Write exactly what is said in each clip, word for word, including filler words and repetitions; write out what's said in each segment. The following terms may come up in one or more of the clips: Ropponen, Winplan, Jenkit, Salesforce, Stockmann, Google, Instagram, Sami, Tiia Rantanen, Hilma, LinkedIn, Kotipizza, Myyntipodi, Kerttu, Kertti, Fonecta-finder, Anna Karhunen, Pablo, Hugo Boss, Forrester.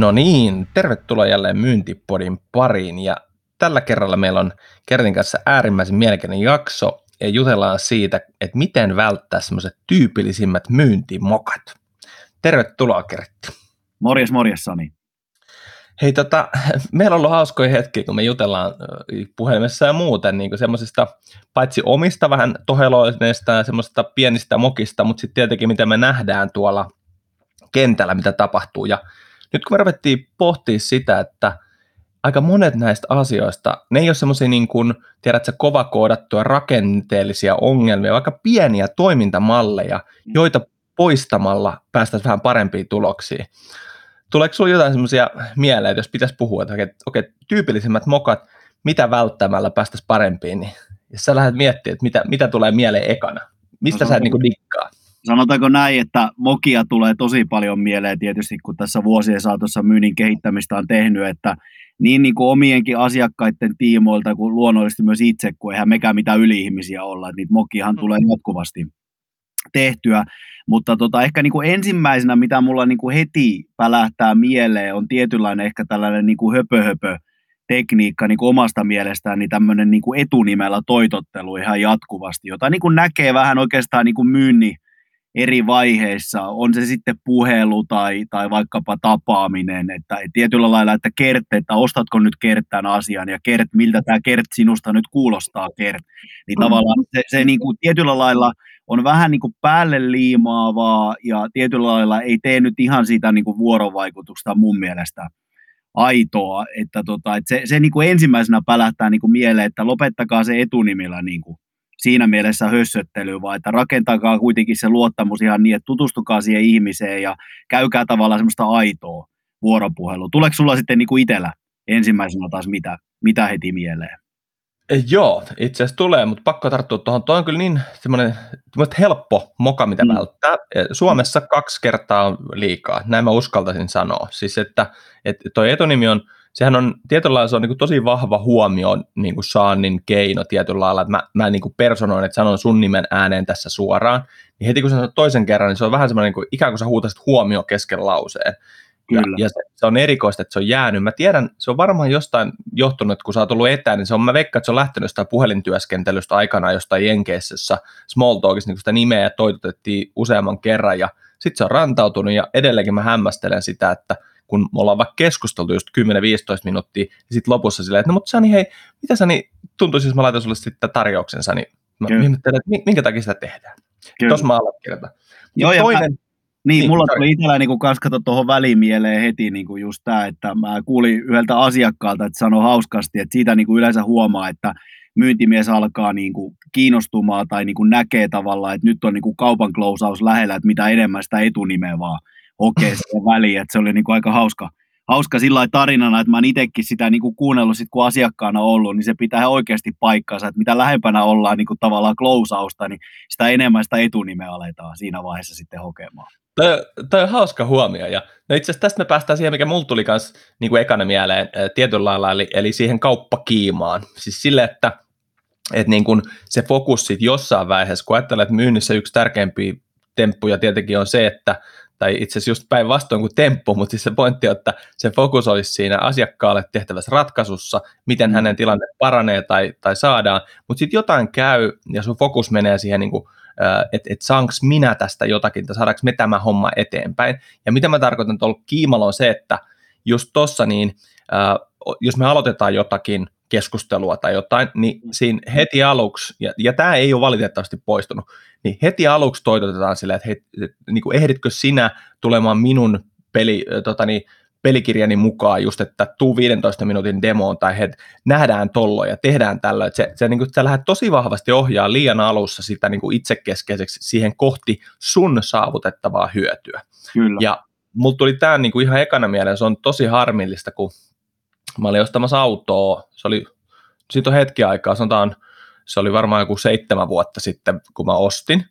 No niin, tervetuloa jälleen Myyntipodin pariin ja tällä kerralla meillä on Kertin kanssa äärimmäisen mielenkiintoinen jakso ja jutellaan siitä, että miten välttää semmoiset tyypillisimmät myyntimokat. Tervetuloa Kertti. Morjes, morjes Sami. Hei tota, meillä on ollut hauskoja hetkiä, kun me jutellaan puhelimessa ja muuten niin semmoisista paitsi omista vähän toheloineista ja semmoisista pienistä mokista, mutta sitten tietenkin mitä me nähdään tuolla kentällä, mitä tapahtuu ja nyt kun me ruvettiin pohtia sitä, että aika monet näistä asioista, ne ei ole semmoisia niin kuin, tiedätkö, kovakoodattuja rakenteellisia ongelmia, vaikka pieniä toimintamalleja, joita poistamalla päästään vähän parempiin tuloksiin. Tuleeko sinulla jotain semmoisia mieleen, jos pitäisi puhua, että okei, okei, tyypillisimmät mokat, mitä välttämällä päästäisiin parempiin, niin jos sä lähdet miettimään, että mitä, mitä tulee mieleen ekana, mistä no, sä et niin kuin dikkaa? Sanotaanko näin, että mokia tulee tosi paljon mieleen tietysti, kun tässä vuosien saatossa myynnin kehittämistä on tehnyt, että niin, niin kuin omienkin asiakkaiden tiimoilta kuin luonnollisesti myös itse, kun eihän mekään mitään yli-ihmisiä olla, että niitä mokiahan tulee jatkuvasti tehtyä, mutta tota, ehkä niin kuin ensimmäisenä, mitä mulla niin kuin heti pälähtää mieleen, on tietynlainen ehkä tällainen niin kuin höpö-höpö tekniikka niin omasta mielestään, niin tämmöinen niin kuin etunimellä toitottelu ihan jatkuvasti, jota niin kuin näkee vähän oikeastaan niin kuin myynnin eri vaiheissa, on se sitten puhelu tai, tai vaikkapa tapaaminen, että tietyllä lailla, että Kert, että ostatko nyt Kert tämän asian ja Kert, miltä tämä Kert sinusta nyt kuulostaa Kert, niin tavallaan se, se niin kuin tietyllä lailla on vähän niin kuin päälle liimaavaa ja tietyllä lailla ei tee nyt ihan sitä niin kuin vuorovaikutusta mun mielestä aitoa, että, tota, että se, se niin kuin ensimmäisenä pälähtää niin kuin mieleen, että lopettakaa se etunimillä niin kuin siinä mielessä hössöttelyä, vaan että rakentakaa kuitenkin se luottamus ihan niin, että tutustukaa siihen ihmiseen ja käykää tavallaan semmoista aitoa vuoropuhelua. Tuleeko sulla sitten niin kuin itsellä ensimmäisenä taas mitä, mitä heti mieleen? Joo, itse asiassa tulee, mutta pakko tarttua tuohon. Tuo on kyllä niin semmoinen helppo moka, mitä mm. välttää. Suomessa kaksi kertaa on liikaa, näin mä uskaltaisin sanoa. Siis että, että toi etunimi on, sehän on tietyllä lailla se on niin kuin tosi vahva huomioon niin kuin saannin keino tietyllä lailla, että mä, mä niin kuin personoin, että sanon sun nimen ääneen tässä suoraan, niin heti kun sä sanot toisen kerran, niin se on vähän semmoinen niin kuin, ikään kuin sä huutaisit huomioon kesken lauseen. Ja, ja se, se on erikoista, että se on jäänyt. Mä tiedän, se on varmaan jostain johtunut, että kun sä oot ollut etään, niin se on, mä veikkaan, että se on lähtenyt sitä puhelintyöskentelystä aikanaan jostain Jenkeissä, jossa small talkissa niin sitä nimeä toitotettiin useamman kerran, ja sitten se on rantautunut, ja edelleenkin mä hämmästelen sitä, että kun me ollaan vaikka keskusteltu just kymmenen viisitoista minuuttia, ja sitten lopussa silleen, että no mutta Sani, hei, mitä Sani, tuntuisi, jos mä laitan sulle sitten tarjouksen, Sani, mä ihmettelen, että minkä takia sitä tehdään. Tuossa mä allekirjoitan. Joo, toinen... Niin, mulla tuli itsellä niin kanssa katsoa tuohon välimielleen heti niin kuin just tämä, että mä kuulin yhdeltä asiakkaalta, että sanoi hauskasti, että siitä niin kuin yleensä huomaa, että myyntimies alkaa niin kuin kiinnostumaan tai niin kuin näkee tavallaan, että nyt on niin kuin kaupan klousaus lähellä, että mitä enemmän sitä etunimeä vaan hokee siihen väliin, että se oli niin kuin aika hauska. Hauska sillä tarinana, että mä oon itsekin sitä niin kuin kuunnellut, sit, kun asiakkaana ollut, niin se pitää oikeasti paikkaansa, että mitä lähempänä ollaan niin kuin tavallaan klousausta, niin sitä enemmän sitä etunimeä aletaan siinä vaiheessa sitten hokemaan. Tämä on hauska huomio. Ja, no itse asiassa tästä me päästään siihen, mikä mulle tuli kanssa niin kuin ekana mieleen tietyllä lailla, eli, eli siihen kauppakiimaan. Siis sille, että, että niin kuin se fokus sitten jossain vaiheessa, kun ajattelee, että myynnissä yksi tärkeimpiä temppuja tietenkin on se, että tai itse asiassa just päinvastoin kuin temppu, mutta siis se pointti on, että se fokus olisi siinä asiakkaalle tehtävässä ratkaisussa, miten hänen tilanne paranee tai, tai saadaan, mutta sitten jotain käy ja sun fokus menee siihen, niin että et saanko minä tästä jotakin, tai saadaanko me tämä homma eteenpäin. Ja mitä mä tarkoitan tuolla kiimalla on se, että just tuossa niin, ää, jos me aloitetaan jotakin keskustelua tai jotain, niin siinä heti aluksi, ja, ja tämä ei ole valitettavasti poistunut, niin heti aluksi toitotetaan silleen, että hei, et, niin kuin ehditkö sinä tulemaan minun peli, totani, pelikirjani mukaan just, että tuu viidentoista minuutin demoon, tai hei, nähdään tollo ja tehdään tällä, että se, se, niin kuin, sä lähdet tosi vahvasti ohjaa liian alussa sitä niin kuin itsekeskeiseksi siihen kohti sun saavutettavaa hyötyä. Kyllä. Ja mulla tuli tämä niin kuin ihan ekana mieleen, se on tosi harmillista, kun mä olin ostamassa autoa, se oli, siitä on hetki aikaa, sanotaan, se oli varmaan joku seitsemän vuotta sitten, kun mä ostin,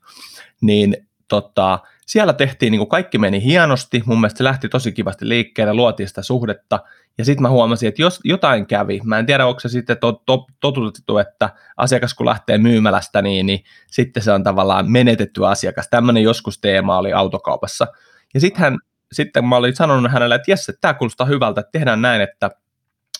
niin tota, siellä tehtiin, niin kuin kaikki meni hienosti, mun mielestä se lähti tosi kivasti liikkeelle, luotiin sitä suhdetta, ja sitten mä huomasin, että jos jotain kävi, mä en tiedä, onko se sitten to, to, totutettu, että asiakas kun lähtee myymälästä, niin, niin sitten se on tavallaan menetetty asiakas, tämmöinen joskus teema oli autokaupassa, ja sittenhän sitten mä olin sanonut hänelle, että jes, että tämä kuulostaa hyvältä, että tehdään näin, että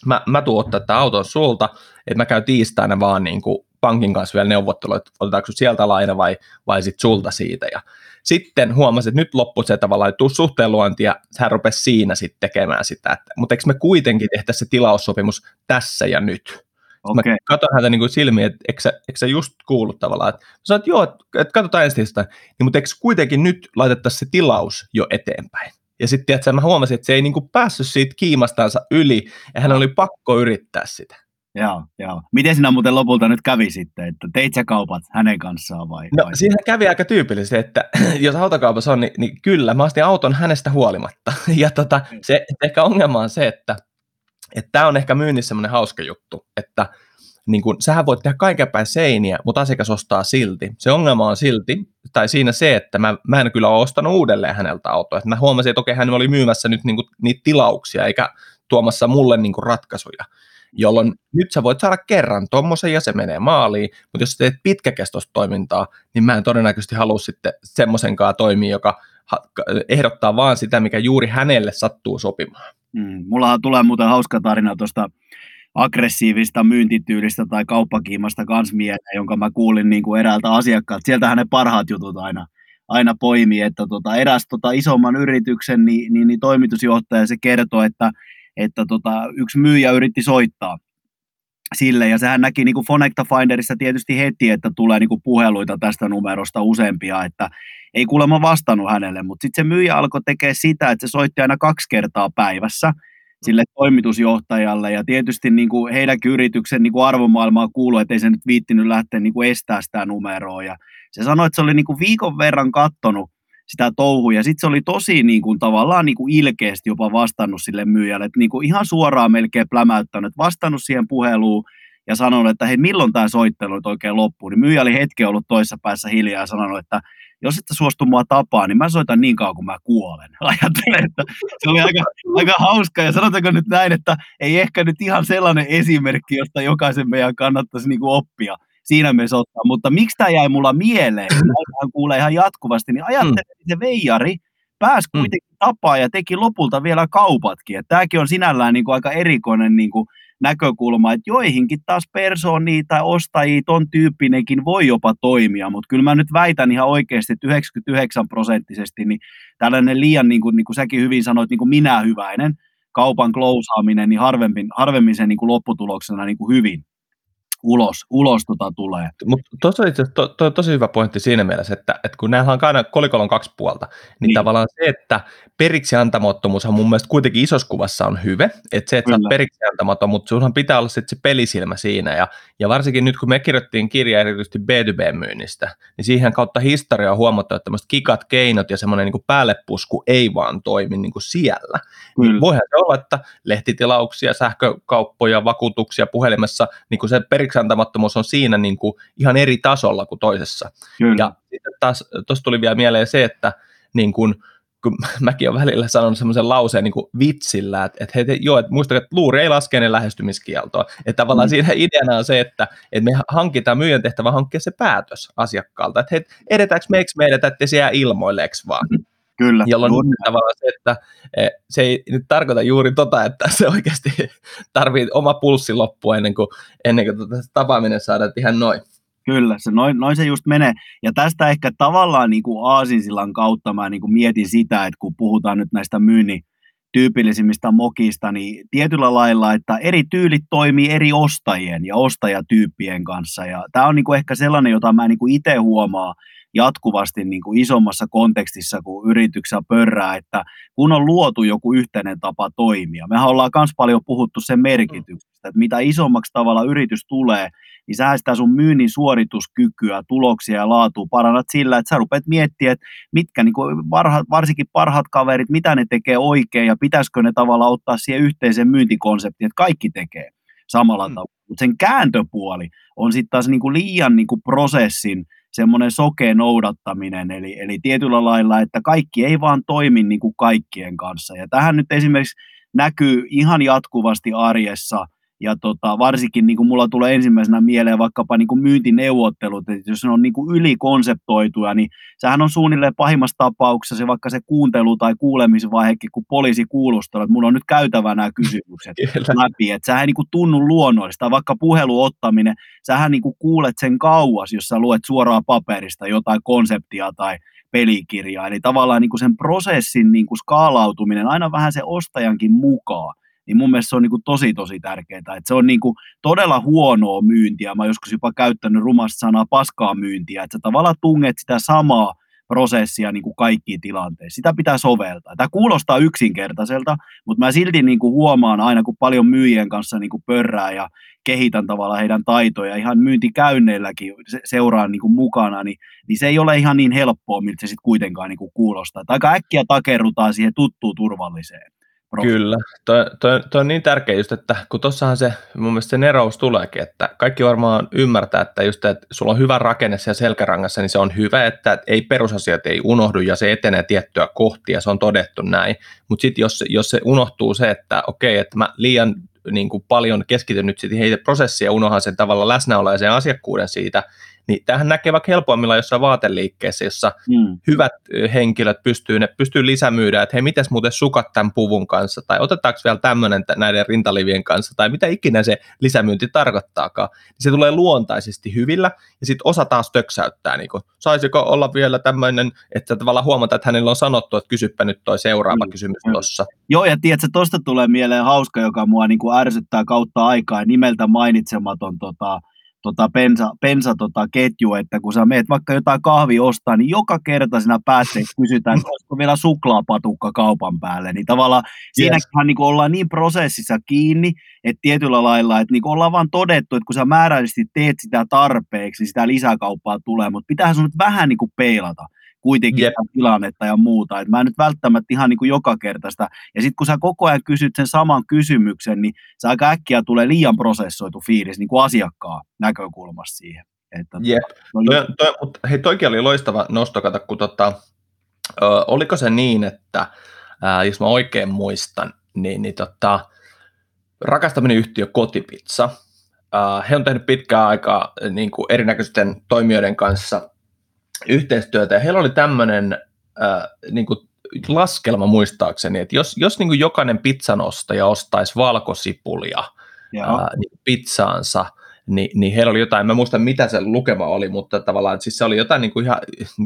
mä, mä tuun ottaa tämän auton sulta, että mä käyn tiistaina vaan niin kuin pankin kanssa vielä neuvottelua, että otetaanko sieltä laina vai, vai sitten sulta siitä. Ja sitten huomasin, että nyt loppui se tavallaan, että tuu suhteen luonti, ja hän rupesi siinä sitten tekemään sitä. Että, mutta eikö me kuitenkin tehtäisi se tilaussopimus tässä ja nyt? Okay. Mä katson häntä niin kuin silmiin, että eikö sä, eikö sä just kuullut tavallaan, että sanoin, että joo, että katsotaan ensin sitä, niin, mutta eikö kuitenkin nyt laitettaisiin se tilaus jo eteenpäin? Ja sitten mä huomasin, että se ei niin kuin päässyt siitä kiimastansa yli, ja hän oli pakko yrittää sitä. Joo, joo. Miten sinä muuten lopulta nyt kävi sitten, että teit sä kaupat hänen kanssaan vai? No siinä kävi aika tyypillisesti, että jos autokaupassa on, niin, niin kyllä, mä astin auton hänestä huolimatta. Ja tota, se ehkä ongelma on se, että tämä on ehkä myynnissä semmoinen hauska juttu, että niin kun, sähän voit tehdä kaiken päin seiniä, mutta asiakas ostaa silti. Se ongelma on silti, tai siinä se, että mä, mä en kyllä ole ostanut uudelleen häneltä autoa. Että mä huomasin, että okei, hän oli myymässä nyt niin kun, niitä tilauksia, eikä tuomassa mulle niin kun, ratkaisuja. Jolloin nyt sä voit saada kerran tommosen ja se menee maaliin, mutta jos sä teet pitkäkestoista toimintaa, niin mä en todennäköisesti halua sitten semmoisenkaan toimia, joka ehdottaa vaan sitä, mikä juuri hänelle sattuu sopimaan. Mm, mulla tulee muuten hauska tarina tuosta aggressiivista myyntityylistä tai kauppakiimasta kans mieleen, jonka mä kuulin niin kuin eräältä asiakkaalta. Sieltähän ne parhaat jutut aina, aina poimii, että tota, eräs tota isomman yrityksen niin, niin, niin toimitusjohtaja se kertoo, että että tota, yksi myyjä yritti soittaa sille, ja sehän näki niin kuin Fonecta-finderissa tietysti heti, että tulee niin kuin puheluita tästä numerosta useampia, että ei kuulemma vastannut hänelle, mutta sitten se myyjä alkoi tekemään sitä, että se soitti aina kaksi kertaa päivässä sille toimitusjohtajalle, ja tietysti niin kuin heidänkin yrityksen niin kuin arvomaailmaa kuului, että ei se nyt viittinyt lähteä niin kuin estämään sitä numeroa, ja se sanoi, että se oli niin kuin viikon verran kattonut sitä touhua, ja sitten se oli tosi niin kuin, tavallaan niin kuin ilkeästi jopa vastannut sille myyjälle, että niin kuin, ihan suoraan melkein plämäyttänyt, vastannut siihen puheluun ja sanonut, että hei, milloin tämä soittelu nyt oikein loppuu, niin myyjä oli hetken ollut toisessa päässä hiljaa ja sanonut, että jos et suostu mua tapaa, niin mä soitan niin kauan, kun mä kuolen. Ajattelen, että se oli aika, aika hauska, ja sanotaanko nyt näin, että ei ehkä nyt ihan sellainen esimerkki, josta jokaisen meidän kannattaisi niin kuin oppia. Siinä mielessä ottaa, mutta miksi tämä jäi mulla mieleen, kun kuulee ihan jatkuvasti, niin ajattelin, että se veijari pääsi kuitenkin tapaa ja teki lopulta vielä kaupatkin. Tämäkin on sinällään niin kuin aika erikoinen niin kuin näkökulma, että joihinkin taas persoonia tai ostajia, ton tyyppinenkin voi jopa toimia, mutta kyllä mä nyt väitän ihan oikeasti, että yhdeksänkymmentäyhdeksän prosenttisesti niin tällainen liian, niin kuin, niin kuin säkin hyvin sanoit, niin kuin minähyväinen kaupan klousaaminen, niin harvemmin, harvemmin sen niin kuin lopputuloksena niin kuin hyvin ulos, ulos tota tulee. Mutta tuossa on to, to, tosi hyvä pointti siinä mielessä, että, että kun näillä on aina kolikolon kaksi puolta, niin, niin tavallaan se, että periksi antamattomuushan mun mielestä kuitenkin isossa kuvassa on hyve, että se, että Kyllä. sä oot periksi antamaton, mutta sunhan pitää olla sitten se pelisilmä siinä, ja, ja varsinkin nyt kun me kirjoittiin kirjaa erityisesti B to B-myynnistä, niin siihen kautta historia on huomattu, että tämmöiset kikat, keinot ja semmoinen niin kuin päällepusku ei vaan toimi niin kuin siellä. Niin voihan se olla, että lehtitilauksia, sähkökauppoja, vakuutuksia puhelimessa, niin kuin se periksi antamattomuus on siinä niin kuin ihan eri tasolla kuin toisessa. Kyllä. Ja tuossa tuli vielä mieleen se, että niin kuin, kun mäkin olen välillä sanonut semmoisen lauseen niin kuin vitsillä, että, että, että, joo, että muistakaa, että luuri ei laske ennen lähestymiskieltoa. Että tavallaan mm. siinä ideana on se, että, että me hankitaan myyjän tehtävä hankkia se päätös asiakkaalta, että hei, edetäänkö me, eikö me edetä, ettei se jää ilmoilleeksi vaan. Kyllä. Jolloin tavallaan se, että se ei nyt tarkoita juuri tota, että se oikeasti tarvitsee oma pulssi loppua ennen kuin, ennen kuin tuota tapaaminen saadaan ihan noin. Kyllä, se noin, noin se just menee. Ja tästä ehkä tavallaan niin kuin aasinsillan kautta mä niin kuin mietin sitä, että kun puhutaan nyt näistä myynnin tyypillisimmistä mokista, niin tietyllä lailla, että eri tyylit toimii eri ostajien ja ostajatyyppien kanssa. Ja tämä on niin kuin ehkä sellainen, jota mä niin kuin itse huomaan jatkuvasti niin kuin isommassa kontekstissa, kun yrityksessä pörrää, että kun on luotu joku yhteinen tapa toimia. Mehän ollaan myös paljon puhuttu sen merkityksestä, että mitä isommaksi tavalla yritys tulee, niin sä sitä sun myynnin suorituskykyä, tuloksia ja laatua parannat sillä, että sä rupeat miettimään, että mitkä niin kuin parha, varsinkin parhaat kaverit, mitä ne tekee oikein ja pitäisikö ne tavallaan ottaa siihen yhteiseen myyntikonseptiin, että kaikki tekee samalla mm. tavalla. Mutta sen kääntöpuoli on sitten taas niin kuin liian niin kuin prosessin semmoinen sokea noudattaminen, eli, eli tietyllä lailla, että kaikki ei vaan toimi niin kuin kaikkien kanssa. Ja tähän nyt esimerkiksi näkyy ihan jatkuvasti arjessa Ja tota, varsinkin niin kuin mulla tulee ensimmäisenä mieleen vaikkapa niin kuin myyntineuvottelut, että jos ne on niin kuin ylikonseptoituja, niin sehän on suunnilleen pahimmassa tapauksessa se vaikka se kuuntelu- tai kuulemisvaihekin, kun poliisi kuulustella, että mulla on nyt käytävä nämä kysymykset läpi, että sähän ei niin kuin tunnu luonnollista, vaikka puhelun ottaminen, sähän niin kuin kuulet sen kauas, jos sä luet suoraan paperista jotain konseptia tai pelikirjaa, eli tavallaan niin kuin sen prosessin niin kuin skaalautuminen aina vähän se ostajankin mukaan, niin mun mielestä se on niin kuin tosi, tosi tärkeää. Että se on niin kuin todella huonoa myyntiä. Mä joskus jopa käyttänyt rumasta sanaa paskaa myyntiä. Että sä tavallaan tunget sitä samaa prosessia niin kuin kaikkiin tilanteisiin. Sitä pitää soveltaa. Tämä kuulostaa yksinkertaiselta, mutta mä silti niin kuin huomaan aina, kun paljon myyjien kanssa niin kuin pörrää ja kehitän tavallaan heidän taitoja. Ihan myyntikäynneilläkin seuraan niin kuin mukana, niin, niin se ei ole ihan niin helppoa, miltä se sitten kuitenkaan niin kuin kuulostaa. Että aika äkkiä takerrutaan siihen tuttuun turvalliseen. Profit. Kyllä, toi, toi, toi on niin tärkeä just, että kun tossahan se, mun mielestä se nerous tuleekin, että kaikki varmaan ymmärtää, että just, että sulla on hyvä rakenne siellä selkärangassa, niin se on hyvä, että ei perusasiat ei unohdu ja se etenee tiettyä kohtia, se on todettu näin, mutta sitten jos, jos se unohtuu se, että okei, että mä liian niin kuin paljon keskityn nyt sitten heitä prosessiin ja unohan sen tavalla läsnäoloa ja sen asiakkuuden siitä, niin tämähän näkee vaikka helpoimmillaan jossain vaateliikkeessä, jossa mm. hyvät henkilöt pystyy, ne pystyy lisämyydä, että hei, mites muuten sukat tämän puvun kanssa, tai otetaanko vielä tämmöinen näiden rintalivien kanssa, tai mitä ikinä se lisämyynti tarkoittaakaan. Se tulee luontaisesti hyvillä, ja sitten osa taas töksäyttää, niin kuin, saisiko olla vielä tämmöinen, että tavallaan huomata, että hänellä on sanottu, että kysyppä nyt toi seuraava mm. kysymys mm. tuossa. Joo, ja tiedätkö, tuosta tulee mieleen hauska, joka mua niin kuin ärsyttää kautta aikaa, nimeltä mainitsematon tota, tota pensa, pensa tota ketju, että kun sä meet vaikka jotain kahvia ostaa, niin joka kerta sinä päätteeksi kysytään, että olisiko vielä suklaapatukka kaupan päälle, niin tavallaan yes. Siinäkin niin ollaan niin prosessissa kiinni, että tietyllä lailla, että niin ollaan vaan todettu, että kun sä määrällisesti teet sitä tarpeeksi, niin sitä lisäkauppaa tulee, mutta pitäähän sun nyt vähän niin kuin peilata kuitenkin yep. tilannetta ja muuta, että mä en nyt välttämättä ihan niin kuin joka kertaista, ja sitten kun sä koko ajan kysyt sen saman kysymyksen, niin se aika äkkiä tulee liian prosessoitu fiilis niin kuin asiakkaan näkökulmasta siihen. Että yep. toi... Toi, toi, mutta hei, toikin oli loistava nosto, kato, kun tota, ö, oliko se niin, että ä, jos mä oikein muistan, niin, niin tota, rakastaminen yhtiö Kotipizza, ä, he on tehnyt pitkää aikaa niin kuin erinäköisten toimijoiden kanssa yhteistyötä, ja heillä oli tämmöinen äh, niin kuin laskelma muistaakseni, että jos, jos niin kuin jokainen pizzanostaja ostaisi valkosipulia äh, niin pizzaansa, niin, niin heillä oli jotain, mä muistan mitä se lukema oli, mutta tavallaan siis se oli jotain niin kuin ihan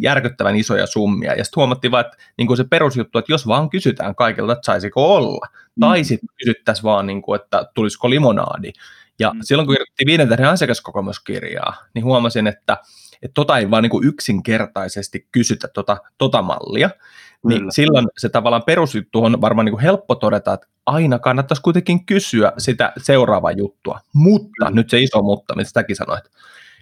järkyttävän isoja summia, ja sitten huomattiin vaan, että niin kuin se perusjuttu, että jos vaan kysytään kaikilta, että saisiko olla, mm. tai sitten kysyttäisiin vaan, niin kuin, että tulisiko limonaadi, ja mm. silloin kun kirjoitettiin viiden tähden asiakaskokemuskirjaa, niin huomasin, että että tota ei vaan niin kuin yksinkertaisesti kysytä tota, tota mallia, niin Kyllä. silloin se tavallaan perusjuttu on varmaan niin kuin helppo todeta, että aina kannattaisi kuitenkin kysyä sitä seuraavaa juttua, mutta Kyllä. nyt se iso mutta, mitä sitäkin sanoit,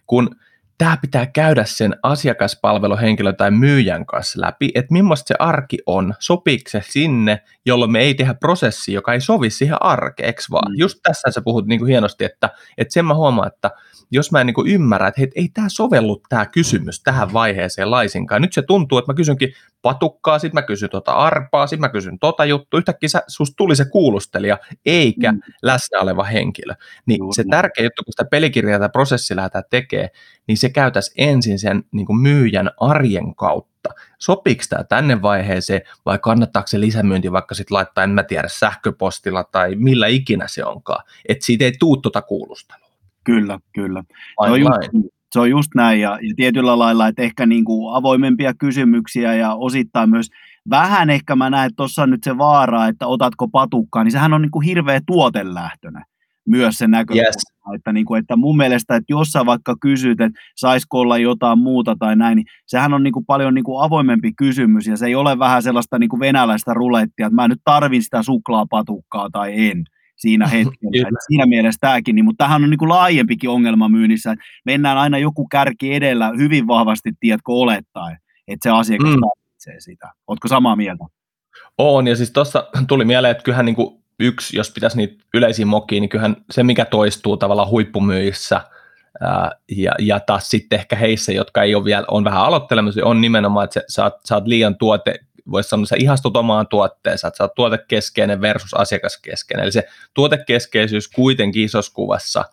kun tämä pitää käydä sen asiakaspalveluhenkilön tai myyjän kanssa läpi, että millaista se arki on, sopiiko se sinne, jolloin me ei tehdä prosessia, joka ei sovi siihen arkeeksi vaan. Mm. Just tässä sä puhut niin kuin hienosti, että, että sen mä huomaan, että jos mä en niin kuin ymmärrä, että hei, ei tämä sovellu tämä kysymys tähän vaiheeseen laisinkaan. Nyt se tuntuu, että mä kysynkin patukkaa, sit mä kysyn tota arpaa, sit mä kysyn tota juttu. Yhtäkkiä sä, susta tuli se kuulustelija, eikä mm. läsnä oleva henkilö. Niin Juuri. Se tärkeä juttu, kun sitä pelikirjaa tai prosessi lähdetään tekemään, niin se käytäisi ensin sen niin kuin myyjän arjen kautta. Sopiiko tämä tänne vaiheeseen vai kannattaako se lisämyynti vaikka sitten laittaa, en mä tiedä, sähköpostilla tai millä ikinä se onkaan. Että siitä ei tule tuota kuulustelua. Kyllä, kyllä. Se on, just, se on just näin ja, ja tietyllä lailla, että ehkä niin kuin avoimempia kysymyksiä ja osittain myös vähän ehkä mä näen, että tuossa on nyt se vaara, että otatko patukkaa, niin sehän on niin kuin hirveä tuotelähtönä myös se näkökulma. Yes. Että, niin kuin, että mun mielestä, että jos sä vaikka kysyt, että saisiko olla jotain muuta tai näin, niin sehän on niin kuin paljon niin kuin avoimempi kysymys ja se ei ole vähän sellaista niin kuin venäläistä rulettia, että mä nyt tarvin sitä suklaapatukkaa tai en. Siinä hetkellä. Siinä mielessä tämäkin, niin, mutta tämähän on niin kuin laajempikin ongelma myynnissä. Mennään aina joku kärki edellä hyvin vahvasti, tiedätkö, olettaen, että se asiakas mm. tarvitsee sitä. Ootko samaa mieltä? On, ja siis tuossa tuli mieleen, että kyllähän niin kuin yksi, jos pitäisi niitä yleisiä mokia, niin kyllähän se, mikä toistuu tavallaan huippumyyjissä, ää, ja, ja taas sitten ehkä heissä, jotka ei ole vielä, on vähän aloittelemassa, on nimenomaan, että sä, sä, oot, sä oot liian tuote, voisi sanoa, että sä ihastut omaan tuotteeseen, että sä oot tuotekeskeinen versus asiakaskeskeinen. Eli se tuotekeskeisyys kuitenkin isossa kuvassa,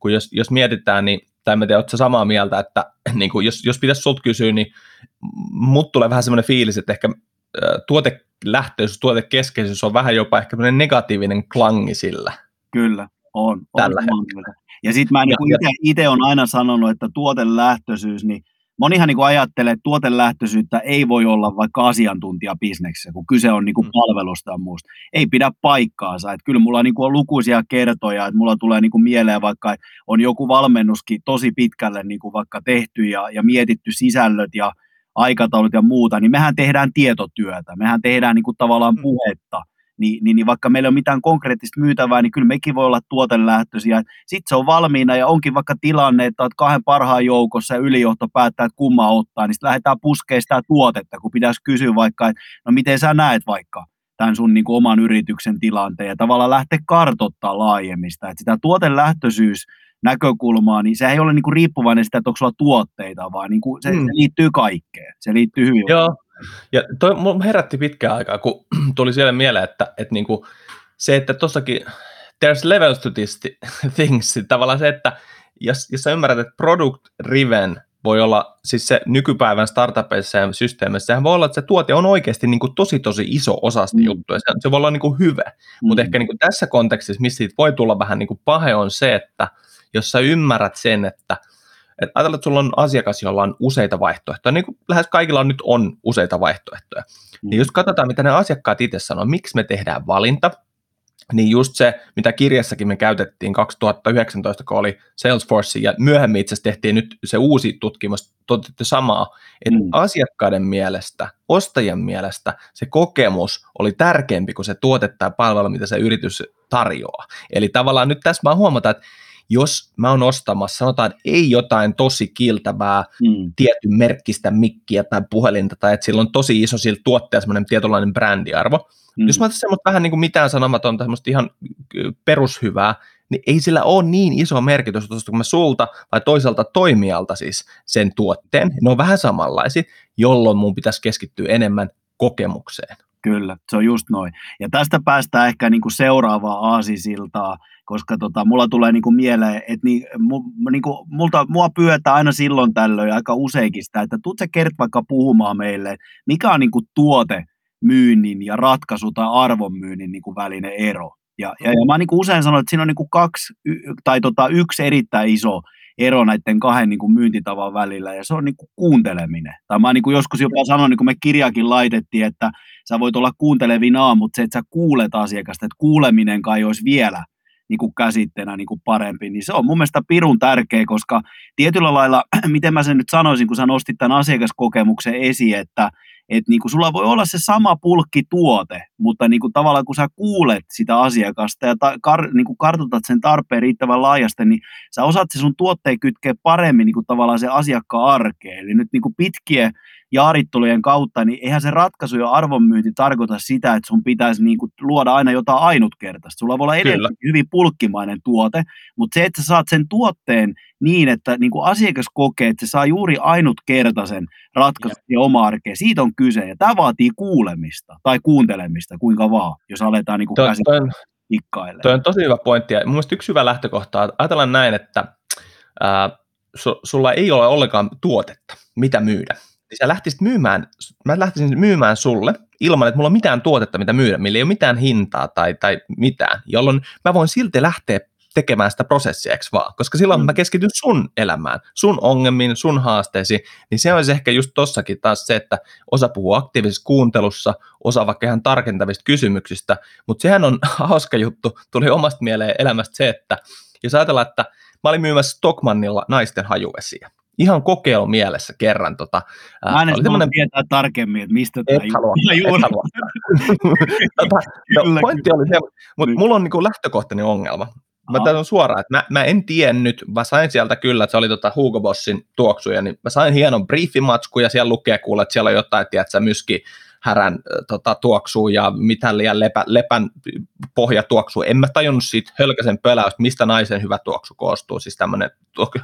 kun jos, jos mietitään, niin, tai mä tiedän, ootko sä samaa mieltä, että niin kun jos, jos pitäisi sut kysyä, niin mut tulee vähän semmoinen fiilis, että ehkä tuotelähtöisyys, tuotekeskeisyys on vähän jopa ehkä negatiivinen klangi sillä. Kyllä, on. on Tällä hetkellä. Ja sitten mä niin itse olen aina sanonut, että tuotelähtöisyys, niin monihan niin kuin ajattelee, että tuotelähtöisyyttä ei voi olla vaikka asiantuntijabisneksessä, kun kyse on niin kuin palvelusta ja muusta. Ei pidä paikkaansa. Että kyllä mulla niin kuin on lukuisia kertoja, että mulla tulee niin kuin mieleen vaikka, että on joku valmennuskin tosi pitkälle niin kuin vaikka tehty ja, ja mietitty sisällöt ja aikataulut ja muuta, niin mehän tehdään tietotyötä, mehän tehdään niin kuin tavallaan puhetta. Ni, niin, niin vaikka meillä ei ole mitään konkreettista myytävää, niin kyllä mekin voi olla tuotelähtöisiä. Sitten se on valmiina ja onkin vaikka tilanne, että olet kahden parhaan joukossa ja ylijohto päättää, että kummaa ottaa, niin sitten lähdetään puskemaan sitä tuotetta, kun pitäisi kysyä vaikka, että no miten sä näet vaikka tämän sun niin kuin oman yrityksen tilanteen ja tavallaan lähteä kartoittamaan laajemmin sitä. Että sitä tuotelähtöisyysnäkökulmaa, niin se ei ole niin kuin riippuvainen sitä, että onko sulla tuotteita, vaan niin kuin se, mm. se liittyy kaikkeen, se liittyy hyvin. Joo. Ja toi herätti pitkään aikaa, kun tuli siellä mieleen, että, että niinku, se, että tossakin there's levels to these things, tavallaan se, että jos, jos sä ymmärrät, että product driven voi olla, siis se nykypäivän startupeissa ja systeemissä, sehän voi olla, että se tuote on oikeasti niinku tosi tosi iso osa sitä juttua, se, se voi olla niinku hyvä, mm. mutta ehkä niinku tässä kontekstissa, missä siitä voi tulla vähän niinku pahe, on se, että jos sä ymmärrät sen, että että ajatellaan, että sulla on asiakas, jolla on useita vaihtoehtoja, niin kuin lähes kaikilla on nyt on useita vaihtoehtoja. Mm. Niin jos katsotaan, mitä ne asiakkaat itse sanoo, miksi me tehdään valinta, niin just se, mitä kirjassakin me käytettiin kaksituhattayhdeksäntoista, kun oli Salesforce, ja myöhemmin itse asiassa tehtiin nyt se uusi tutkimus, totettu samaa, että mm. asiakkaiden mielestä, ostajien mielestä se kokemus oli tärkeämpi kuin se tuote tai palvelu, mitä se yritys tarjoaa. Eli tavallaan nyt tässä vaan huomataan, että jos mä oon ostamassa, sanotaan, että ei jotain tosi kiiltävää mm. tietyn merkkistä mikkiä tai puhelinta, tai että sillä on tosi iso sillä tuotteella semmoinen tietynlainen brändiarvo. Mm. Jos mä otan semmoista vähän niin kuin mitään sanomatonta, semmoista ihan perushyvää, niin ei sillä ole niin iso merkitys, kun mä sulta vai toisaalta toimijalta siis sen tuotteen. Ne on vähän samanlaisia, jolloin mun pitäisi keskittyä enemmän kokemukseen. Kyllä, se on just noin. Ja tästä päästään ehkä niinku seuraavaan aasisiltaan, koska tota, mulla tulee niinku mieleen, että ni, mu, niinku, multa, mua pyydetään aina silloin tällöin aika useinkin sitä, että tuut sä Kert vaikka puhumaan meille, mikä on niinku tuotemyynnin ja ratkaisu tai arvonmyynnin niinku välinen ero. Ja, ja, ja mä niinku usein sanon, että siinä on niinku kaksi, tai tota, yksi erittäin iso ero näiden kahden niin kuin myyntitavan välillä, ja se on niin kuin kuunteleminen. Tai mä niin kuin joskus jopa sanoin, niin kuin me kirjakin laitettiin, että sä voit olla kuuntelevinaa, mutta se, että sä kuulet asiakasta, että kuuleminen kai olisi vielä niin kuin käsitteenä niin kuin parempi, niin se on mun mielestä pirun tärkeä, koska tietyllä lailla, miten mä sen nyt sanoisin, kun sä nostit tämän asiakaskokemuksen esiin, että et niin kuin sulla voi olla se sama pulkkituote, mutta niin kuin tavallaan kun sä kuulet sitä asiakasta ja ta- kar- niin kuin kartoitat sen tarpeen riittävän laajasti, niin sä osaat se sun tuotteen kytkeä paremmin niin kuin tavallaan se asiakkaan arkeen. Eli nyt niin kuin pitkien jaarittelujen kautta, niin eihän se ratkaisu ja arvonmyynti tarkoita sitä, että sun pitäisi niin kuin luoda aina jotain ainutkertaista. Sulla voi olla edelleen hyvin pulkkimainen tuote, mutta se, että sä saat sen tuotteen niin, että niin kuin asiakas kokee, että se saa juuri ainutkertaisen ratkaisun ja oma arkeen. Siitä on kyse, ja tämä vaatii kuulemista tai kuuntelemista, kuinka vaan, jos aletaan niin kuin käsin hikkailemaan. Toi on tosi hyvä pointti, ja mun mielestä yksi hyvä lähtökohta, ajatellaan näin, että ää, su, sulla ei ole ollenkaan tuotetta, mitä myydä. Niin sä lähtisit myymään, mä lähtisin myymään sulle ilman, että mulla on mitään tuotetta, mitä myydä, millä ei ole mitään hintaa tai, tai mitään, jolloin mä voin silti lähteä tekemään sitä prosessia, eikö vaan? Koska silloin mm. mä keskityn sun elämään, sun ongelmiin, sun haasteisiin, niin se olisi ehkä just tossakin taas se, että osa puhuu aktiivisessa kuuntelussa, osa vaikka ihan tarkentavista kysymyksistä, mutta sehän on hauska juttu, tuli omasta mieleen elämästä se, että jos ajatellaan, että mä olin myymässä Stockmannilla naisten hajuvesiä, ihan kokeilu mielessä kerran. Tota, mä aina semmoinen tietää tarkemmin, että mistä tämä juuri. tota, no, pointti oli se, mutta niin. Mulla on niin kuin lähtökohtainen ongelma. Mä täytän suoraan, että mä, mä en tiennyt, mä sain sieltä kyllä, että se oli tota Hugo Bossin tuoksuja, niin mä sain hienon briefimatsku ja siellä lukee kuule, että siellä on jotain, tiedätkö, myski härän tota, tuoksuu ja mitään liian lepä, lepän pohja tuoksuu. En mä tajunnut siitä hölkäsen pöläystä, mistä naisen hyvä tuoksu koostuu, siis tämmöinen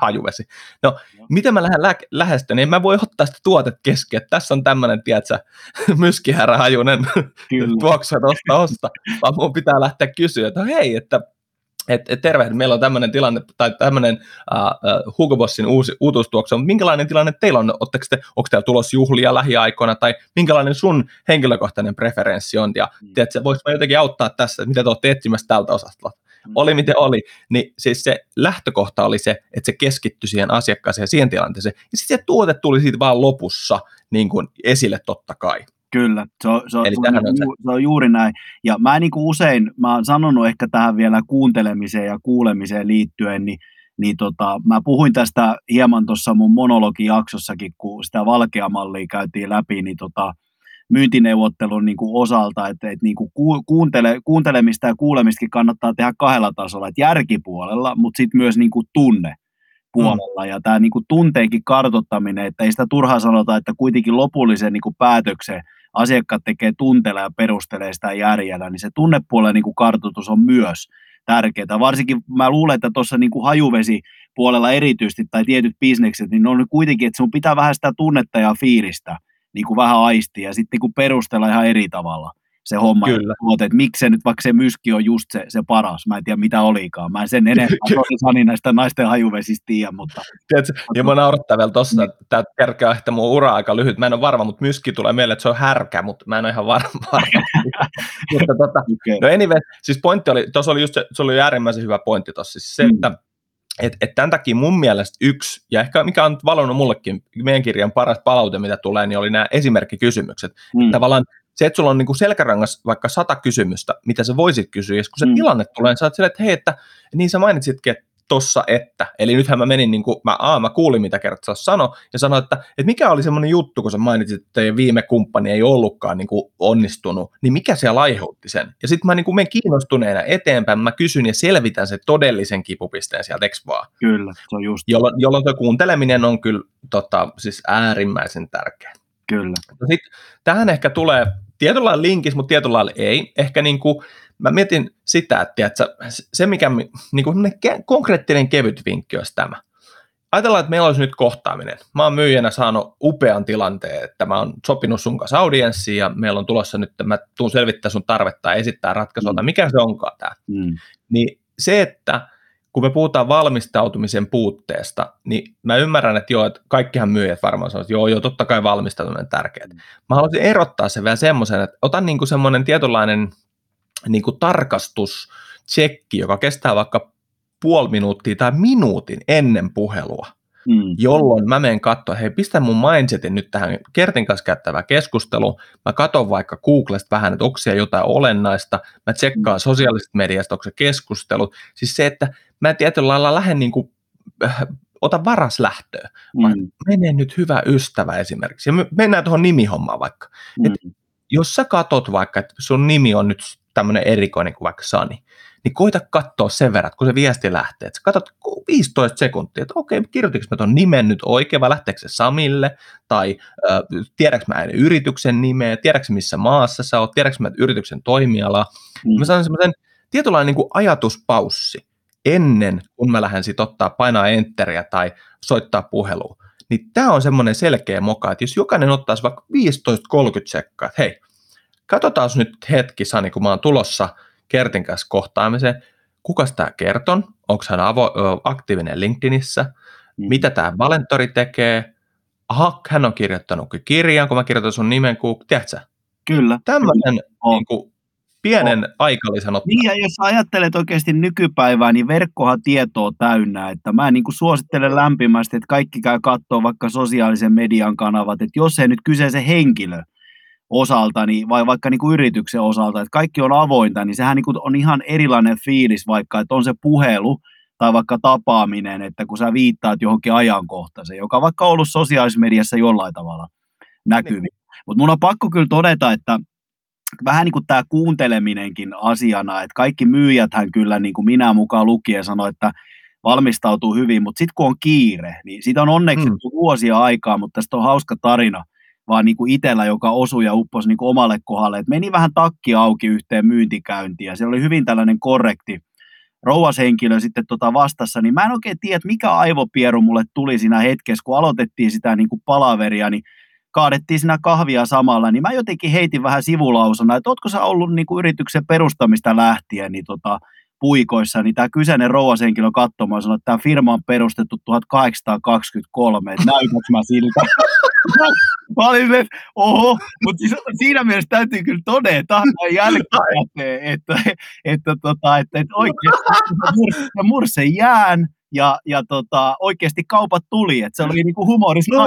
hajuvesi. No, no, miten mä lähden lä- lähestyä, niin mä voi ottaa sitä tuotet kesken, että tässä on tämmöinen, tiedätkö, myskihärähajunen tuoksu, että osta, osta. Vaan mun pitää lähteä kysyä, että hei, että Et, et tervehdys, meillä on tämmöinen tilanne, tai tämmöinen uh, Hugo Bossin uusi uutuustuoksu, mutta minkälainen tilanne teillä on? Oletteko te, onko teillä tulossa juhlia lähiaikoina, tai minkälainen sun henkilökohtainen preferenssi on, ja mm. tiedätkö, voisitko jotenkin auttaa tässä, mitä te olette etsimässä tältä osastolla? Mm. Oli miten oli, niin siis se lähtökohta oli se, että se keskittyi siihen asiakkaaseen ja siihen tilanteeseen, ja sitten se tuote tuli siitä vaan lopussa niin kuin esille totta kai. Kyllä, se on, se, on, se, on, se on juuri näin. Ja mä niin kuin usein, mä oon sanonut ehkä tähän vielä kuuntelemiseen ja kuulemiseen liittyen, niin, niin tota, mä puhuin tästä hieman tuossa mun monologijaksossakin, kun sitä valkeamallia käytiin läpi, niin tota, myyntineuvottelun niin kuin osalta, että, että niin kuin kuuntele, kuuntelemista ja kuulemistakin kannattaa tehdä kahdella tasolla, että järkipuolella, mutta sitten myös niin kuin tunne. Puolella. Ja tämä niin kuin tunteenkin kartoittaminen, että ei sitä turhaa sanota, että kuitenkin lopullisen niin kuin päätöksen asiakkaat tekee tunteella ja perustelee sitä järjellä, niin se tunnepuolen niin kuin kartoitus on myös tärkeää. Varsinkin mä luulen, että tuossa niin kuin hajuvesipuolella erityisesti tai tietyt bisnekset, niin on kuitenkin, että sun pitää vähän sitä tunnetta ja fiilistä niin kuin vähän aistia ja sitten niin kuin perustella ihan eri tavalla se homma. Tuote, että miksi se nyt, vaikka se myski on just se, se paras, mä en tiedä mitä olikaan, mä en sen enempää Sani näistä naisten hajuvesistä tiedä, mutta... Tiedätkö, ja mä naurattaa vielä tossa, että tää kerkää ehkä mun ura aika lyhyt, mä en ole varma, mutta myski tulee mieleen, että se on härkä, mutta mä en ole ihan varma. Mutta tota, okay. No anyway, siis pointti oli, tuossa oli just se, se oli äärimmäisen hyvä pointti tossa, siis se, mm. että Et, et tämän takia mun mielestä yksi, ja ehkä mikä on valonnut mullekin, meidän kirjan paras palaute, mitä tulee, niin oli nämä esimerkkikysymykset. Mm. Tavallaan se, että sulla on niinku selkärangas vaikka sata kysymystä, mitä sä voisit kysyä, ja kun se mm. tilanne tulee, niin sä oot silleen, että hei, että niin sä mainitsitkin, että tossa, että. Eli nythän mä menin, niin kuin, mä, aa, mä kuulin, mitä Kerttu sanoi, ja sanoin, että, että mikä oli semmoinen juttu, kun sä mainitsit, että teidän viime kumppani ei ollutkaan niin kuin onnistunut, niin mikä siellä aiheutti sen? Ja sitten mä niin kuin menen kiinnostuneena eteenpäin, mä kysyn ja selvitän se todellisen kipupisteen sieltä, eikö vaan? Kyllä, se on just. Jollo, jolloin tuo kuunteleminen on kyllä tota, siis äärimmäisen tärkeä. Kyllä. No sit, tähän ehkä tulee tietynlailla linkissä, mutta tietynlailla ei. Ehkä niin kuin, mä mietin sitä, että tiiätkö, se mikä niin kuin konkreettinen kevyt vinkki olisi tämä. Ajatellaan, että meillä olisi nyt kohtaaminen. Mä oon myyjänä saanut upean tilanteen, että mä oon sopinut sun kanssa audienssiin ja meillä on tulossa nyt, että mä tuun selvittää sun tarvetta ja esittää ratkaisua, mm. mikä se onkaan tämä. Mm. Niin se, että kun me puhutaan valmistautumisen puutteesta, niin mä ymmärrän, että joo, että kaikkihan myyjät varmaan sanoo, että joo, joo, totta kai valmistautuminen on tärkeää. Mä haluaisin erottaa sen vielä semmoisen, että otan niin kuin semmoinen tietynlainen niin kuin tarkastustsekki, joka kestää vaikka puoli minuuttia tai minuutin ennen puhelua, mm. jolloin mä menen katsoa, hei, pistä mun mindsetin nyt tähän Kertin kanssa käyttävään keskusteluun, mä katson vaikka Googlesta vähän, että onko siellä jotain olennaista, mä tsekkaan sosiaalisesta mediasta, onko se keskustelut, siis se, että mä tietyllä lailla lähden niin kuin, äh, ota varas lähtöä, vaan mm. mene nyt hyvä ystävä esimerkiksi, ja me mennään tuohon nimihommaan vaikka, mm. että jos sä katot vaikka, että sun nimi on nyt tämmöinen erikoinen kuin vaikka Sani, niin koita katsoa sen verran, kun se viesti lähtee, että sä katot viisitoista sekuntia, että okei, kirjoitinko mä ton nimen nyt oikein, vai lähteekö se Samille, tai äh, tiedäks mä aina yrityksen nimeä, tiedäks missä maassa sä oot, tiedäks mä yrityksen toimialaa, mm. mä sanon semmoisen tietynlainen niin kuin ajatuspaussi, ennen kun mä lähden sit ottaa, painaa enteriä tai soittaa puhelua, niin tää on semmoinen selkeä moka, että jos jokainen ottaisi vaikka viisitoista kolmekymmentä sekkaa, että hei, katsotaan nyt hetki, Sani, kun mä oon tulossa Kertin kanssa kohtaamiseen. Kukas tää Kerton? Onko hän avo- aktiivinen LinkedInissä? Mm. Mitä tää Valentori tekee? Aha, hän on kirjoittanutkin kirjaan, kun mä kirjoitan sun nimen, kun... Tiedätkö sä? Kyllä. Tällainen niin kuin, pienen on. Aikalisen ottaa. Niin, ja jos ajattelet oikeasti nykypäivää, niin verkkohan tietoa täynnä. Että mä niin kuin suosittelen lämpimästi, että kaikki käy kattoo vaikka sosiaalisen median kanavat. Että jos ei nyt kyseisen henkilö osalta, niin, vai vaikka niin kuin yrityksen osalta, että kaikki on avointa, niin sehän niin kuin on ihan erilainen fiilis vaikka, että on se puhelu tai vaikka tapaaminen, että kun sä viittaat johonkin ajankohtaiseen, joka on vaikka ollut sosiaalisessa mediassa jollain tavalla näkyviä. Mutta mun on pakko kyllä todeta, että vähän niin kuin tämä kuunteleminenkin asiana, että kaikki myyjäthän kyllä niin kuin minä mukaan lukien sanoi, että valmistautuu hyvin, mutta sitten kun on kiire, niin siitä on onneksi mm. vuosia aikaa, mutta tästä on hauska tarina, vaan niin kuin itsellä, joka osui ja upposi niin kuin omalle kohdalle, että meni vähän takki auki yhteen myyntikäyntiin, ja siellä oli hyvin tällainen korrekti rouvashenkilö sitten tota vastassa, niin mä en oikein tiedä, mikä aivopieru mulle tuli siinä hetkessä, kun aloitettiin sitä niin kuin palaveria, niin kaadettiin siinä kahvia samalla, niin mä jotenkin heitin vähän sivulausana, että ootko sä ollut niin kuin yrityksen perustamista lähtien niin tota, puikoissa, niin tämä kyseinen rouvashenkilö katsomaan sanoi, että tämä firma on perustettu tuhatkahdeksansataakaksikymmentäkolme, että näytäks mä siltä. Mä olin se, oho, mutta siis, siinä mielessä täytyy kyllä todeta jälkikäteen, että, että, tota, että, että oikeasti mä mursen jään ja, ja tota, oikeasti kaupat tuli, että se oli niinku humorissa no,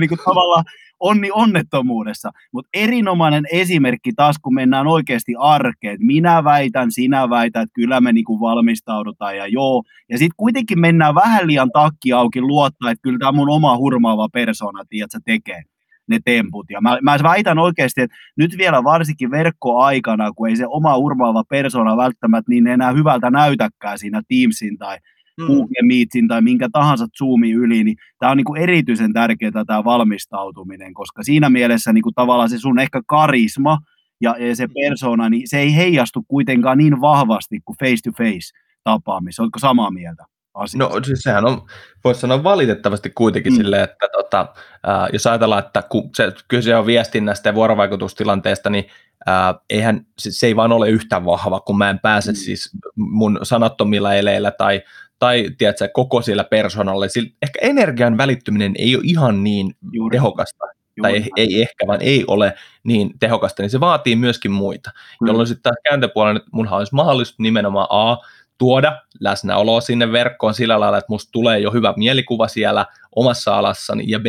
niinku tavallaan onni onnettomuudessa, mutta erinomainen esimerkki taas, kun mennään oikeasti arkeen, minä väitän, sinä väität, kyllä me niinku valmistaudutaan ja joo, ja sitten kuitenkin mennään vähän liian takki auki luottaa, että kyllä tämä mun oma hurmaava persona, tiedätkö, tekee ne temput, ja mä, mä väitän oikeasti, että nyt vielä varsinkin verkkoaikana, kun ei se oma hurmaava persona välttämättä niin enää hyvältä näytäkään siinä Teamsin tai Google Meetsin tai minkä tahansa Zoomin yli, niin tämä on niinku erityisen tärkeää tämä valmistautuminen, koska siinä mielessä niinku tavallaan se sun ehkä karisma ja, ja se persona, niin se ei heijastu kuitenkaan niin vahvasti kuin face-to-face tapaamissa. Oletko samaa mieltä asiasta? No siis sehän on, voisi sanoa valitettavasti kuitenkin mm. silleen, että tota, ää, jos ajatellaan, että kun se, kyse on viestinnästä ja vuorovaikutustilanteesta, niin Äh, eihän, se ei vaan ole yhtä vahva, kun mä en pääse mm. siis mun sanattomilla eleillä tai, tai tiedätkö, koko sillä persoonalla. Ehkä energian välittyminen ei ole ihan niin Juuri. tehokasta, Juuri. tai ei ehkä, vaan ei ole niin tehokasta, niin se vaatii myöskin muita. Mm. Jolloin sitten taas kääntöpuolella, että munhan olisi mahdollista nimenomaan A, tuoda läsnäoloa sinne verkkoon sillä lailla, että musta tulee jo hyvä mielikuva siellä omassa alassani, ja B,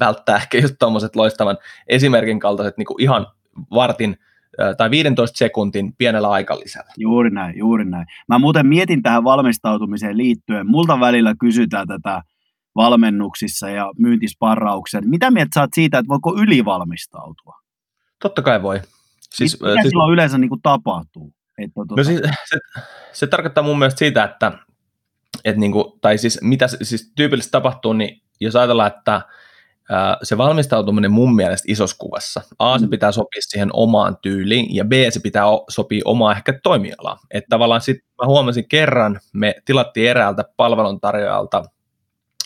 välttää ehkä just tommoset loistavan esimerkin kaltaiset niin kuin ihan vartin tai viidentoista sekuntin pienellä aikalisellä. Juuri näin, juuri näin. Mä muuten mietin tähän valmistautumiseen liittyen. Multa välillä kysytään tätä valmennuksissa ja myyntisparrauksessa. Mitä mieltä sä oot siitä, että voiko ylivalmistautua? Totta kai voi. Siis, Mitä siis, silloin yleensä niin kuin tapahtuu? Että tuota... no siis, se, se tarkoittaa mun mielestä sitä, että et niin kuin, tai siis mitä siis tyypillisesti tapahtuu, niin jos ajatellaan, että se valmistautuminen mun mielestä isossa kuvassa. A, se pitää sopia siihen omaan tyyliin, ja B, se pitää sopia omaa ehkä toimialaan. Että tavallaan sitten mä huomasin kerran, me tilattiin eräältä palveluntarjoajalta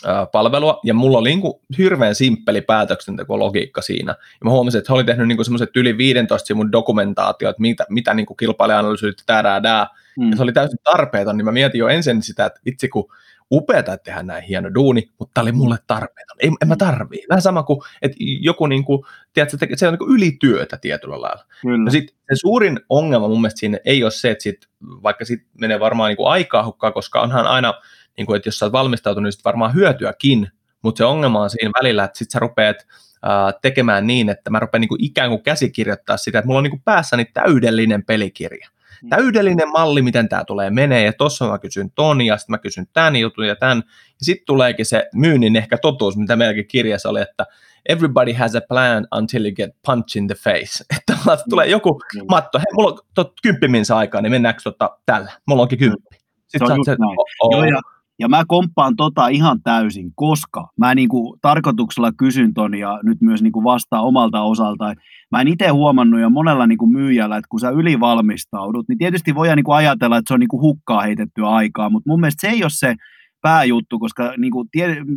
ää, palvelua, ja mulla oli niinku hirveän simppeli päätöksentekologiikka siinä. Ja mä huomasin, että he oli tehnyt niinku semmoiset yli viidentoista sivun dokumentaatio, että mitä, mitä niinku kilpailija-analysyyttä, tää, tää, mm. ja se oli täysin tarpeeton, niin mä mietin jo ensin sitä, että itse kun upeata, että tehdään näin hieno duuni, mutta tämä oli mulle tarpeeton. En, en mä tarvii. Vähän sama kuin, että joku niinku, tiedätkö, se on niinku ylityötä tietyllä lailla. No sit, se suurin ongelma mun mielestä siinä ei ole se, että sit, vaikka siitä menee varmaan niinku aikaa hukkaa, koska onhan aina, niinku, että jos sä oot valmistautunut, niin sit varmaan hyötyäkin, mutta se ongelma on siinä välillä, että sit sä rupeat äh, tekemään niin, että mä rupean niinku ikään kuin käsikirjoittaa sitä, että mulla on niinku päässäni täydellinen pelikirja. Täydellinen malli, miten tämä tulee menee, ja tuossa mä kysyn ton, ja sitten mä kysyn tämän jutun ja tämän, ja sitten tuleekin se myynnin ehkä totuus, mitä meilläkin kirjassa oli, että everybody has a plan until you get punched in the face, että tulee joku matto, hei, mulla on tot kymppiminsa aikaa, niin mennäänkö tota tällä, mulla onkin kymppi. Sitten se on se, Joo, ja, ja mä komppaan tota ihan täysin, koska mä niinku tarkoituksella kysyn ton, ja nyt myös niinku vastaan omalta osaltaan. Mä en itse huomannut ja monella niin kuin myyjällä, että kun sä ylivalmistaudut, niin tietysti voidaan niin kuin ajatella, että se on niin kuin hukkaa heitettyä aikaa, mutta mun mielestä se ei ole se pääjuttu, koska niin kuin,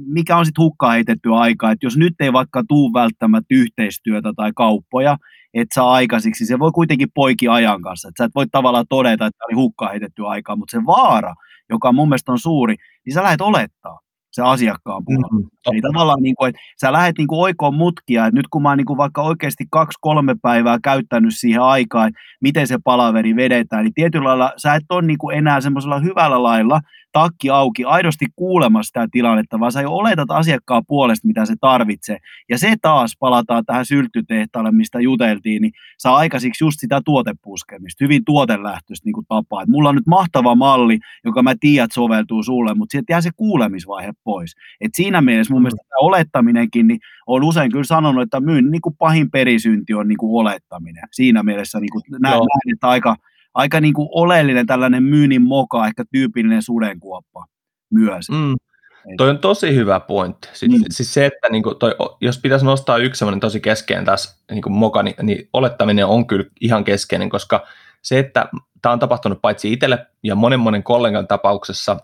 mikä on sitten hukkaa heitettyä aikaa, että jos nyt ei vaikka tuu välttämättä yhteistyötä tai kauppoja, et saa aikaisiksi, se voi kuitenkin poikia ajan kanssa, että sä et voi tavallaan todeta, että oli hukkaa heitettyä aikaa, mutta se vaara, joka mun mielestä on suuri, niin sä lähdet olettaa se asiakkaan puolella. Mm-hmm. Eli tavallaan, niin kuin, että sä lähdet niin oikoon mutkia, että nyt kun mä oon niin vaikka oikeasti kaksi, kolme päivää käyttänyt siihen aikaan, miten se palaveri vedetään, niin tietyllä lailla sä et ole niin enää semmoisella hyvällä lailla takki auki, aidosti kuulemassa sitä tilannetta, vaan sä jo oletat asiakkaan puolesta, mitä se tarvitsee. Ja se taas, palataan tähän sylttytehtaalle, mistä juteltiin, niin saa aikaisiksi just sitä tuotepuskemista, hyvin tuotelähtöistä niin kuin tapaa. Et mulla on nyt mahtava malli, joka mä tiedän, että soveltuu sulle, mutta sieltä jää se kuulemisvaihe pois. Et siinä mielessä mun mielestä tämä olettaminenkin, niin olen usein kyllä sanonut, että myyn niin kuin pahin perisynti on niin kuin olettaminen. Siinä mielessä niin kuin näin, että aika... Aika niin kuin oleellinen tällainen myynnin moka, ehkä tyypillinen sudenkuoppa myös. Mm. Toi on tosi hyvä pointti. Siis, mm. siis se, että niin kuin toi, jos pitäisi nostaa yksi sellainen tosi keskeinen tässä niin kuin moka, niin, niin olettaminen on kyllä ihan keskeinen, koska se, että tämä on tapahtunut paitsi itselle ja monen monen kollegan tapauksessa,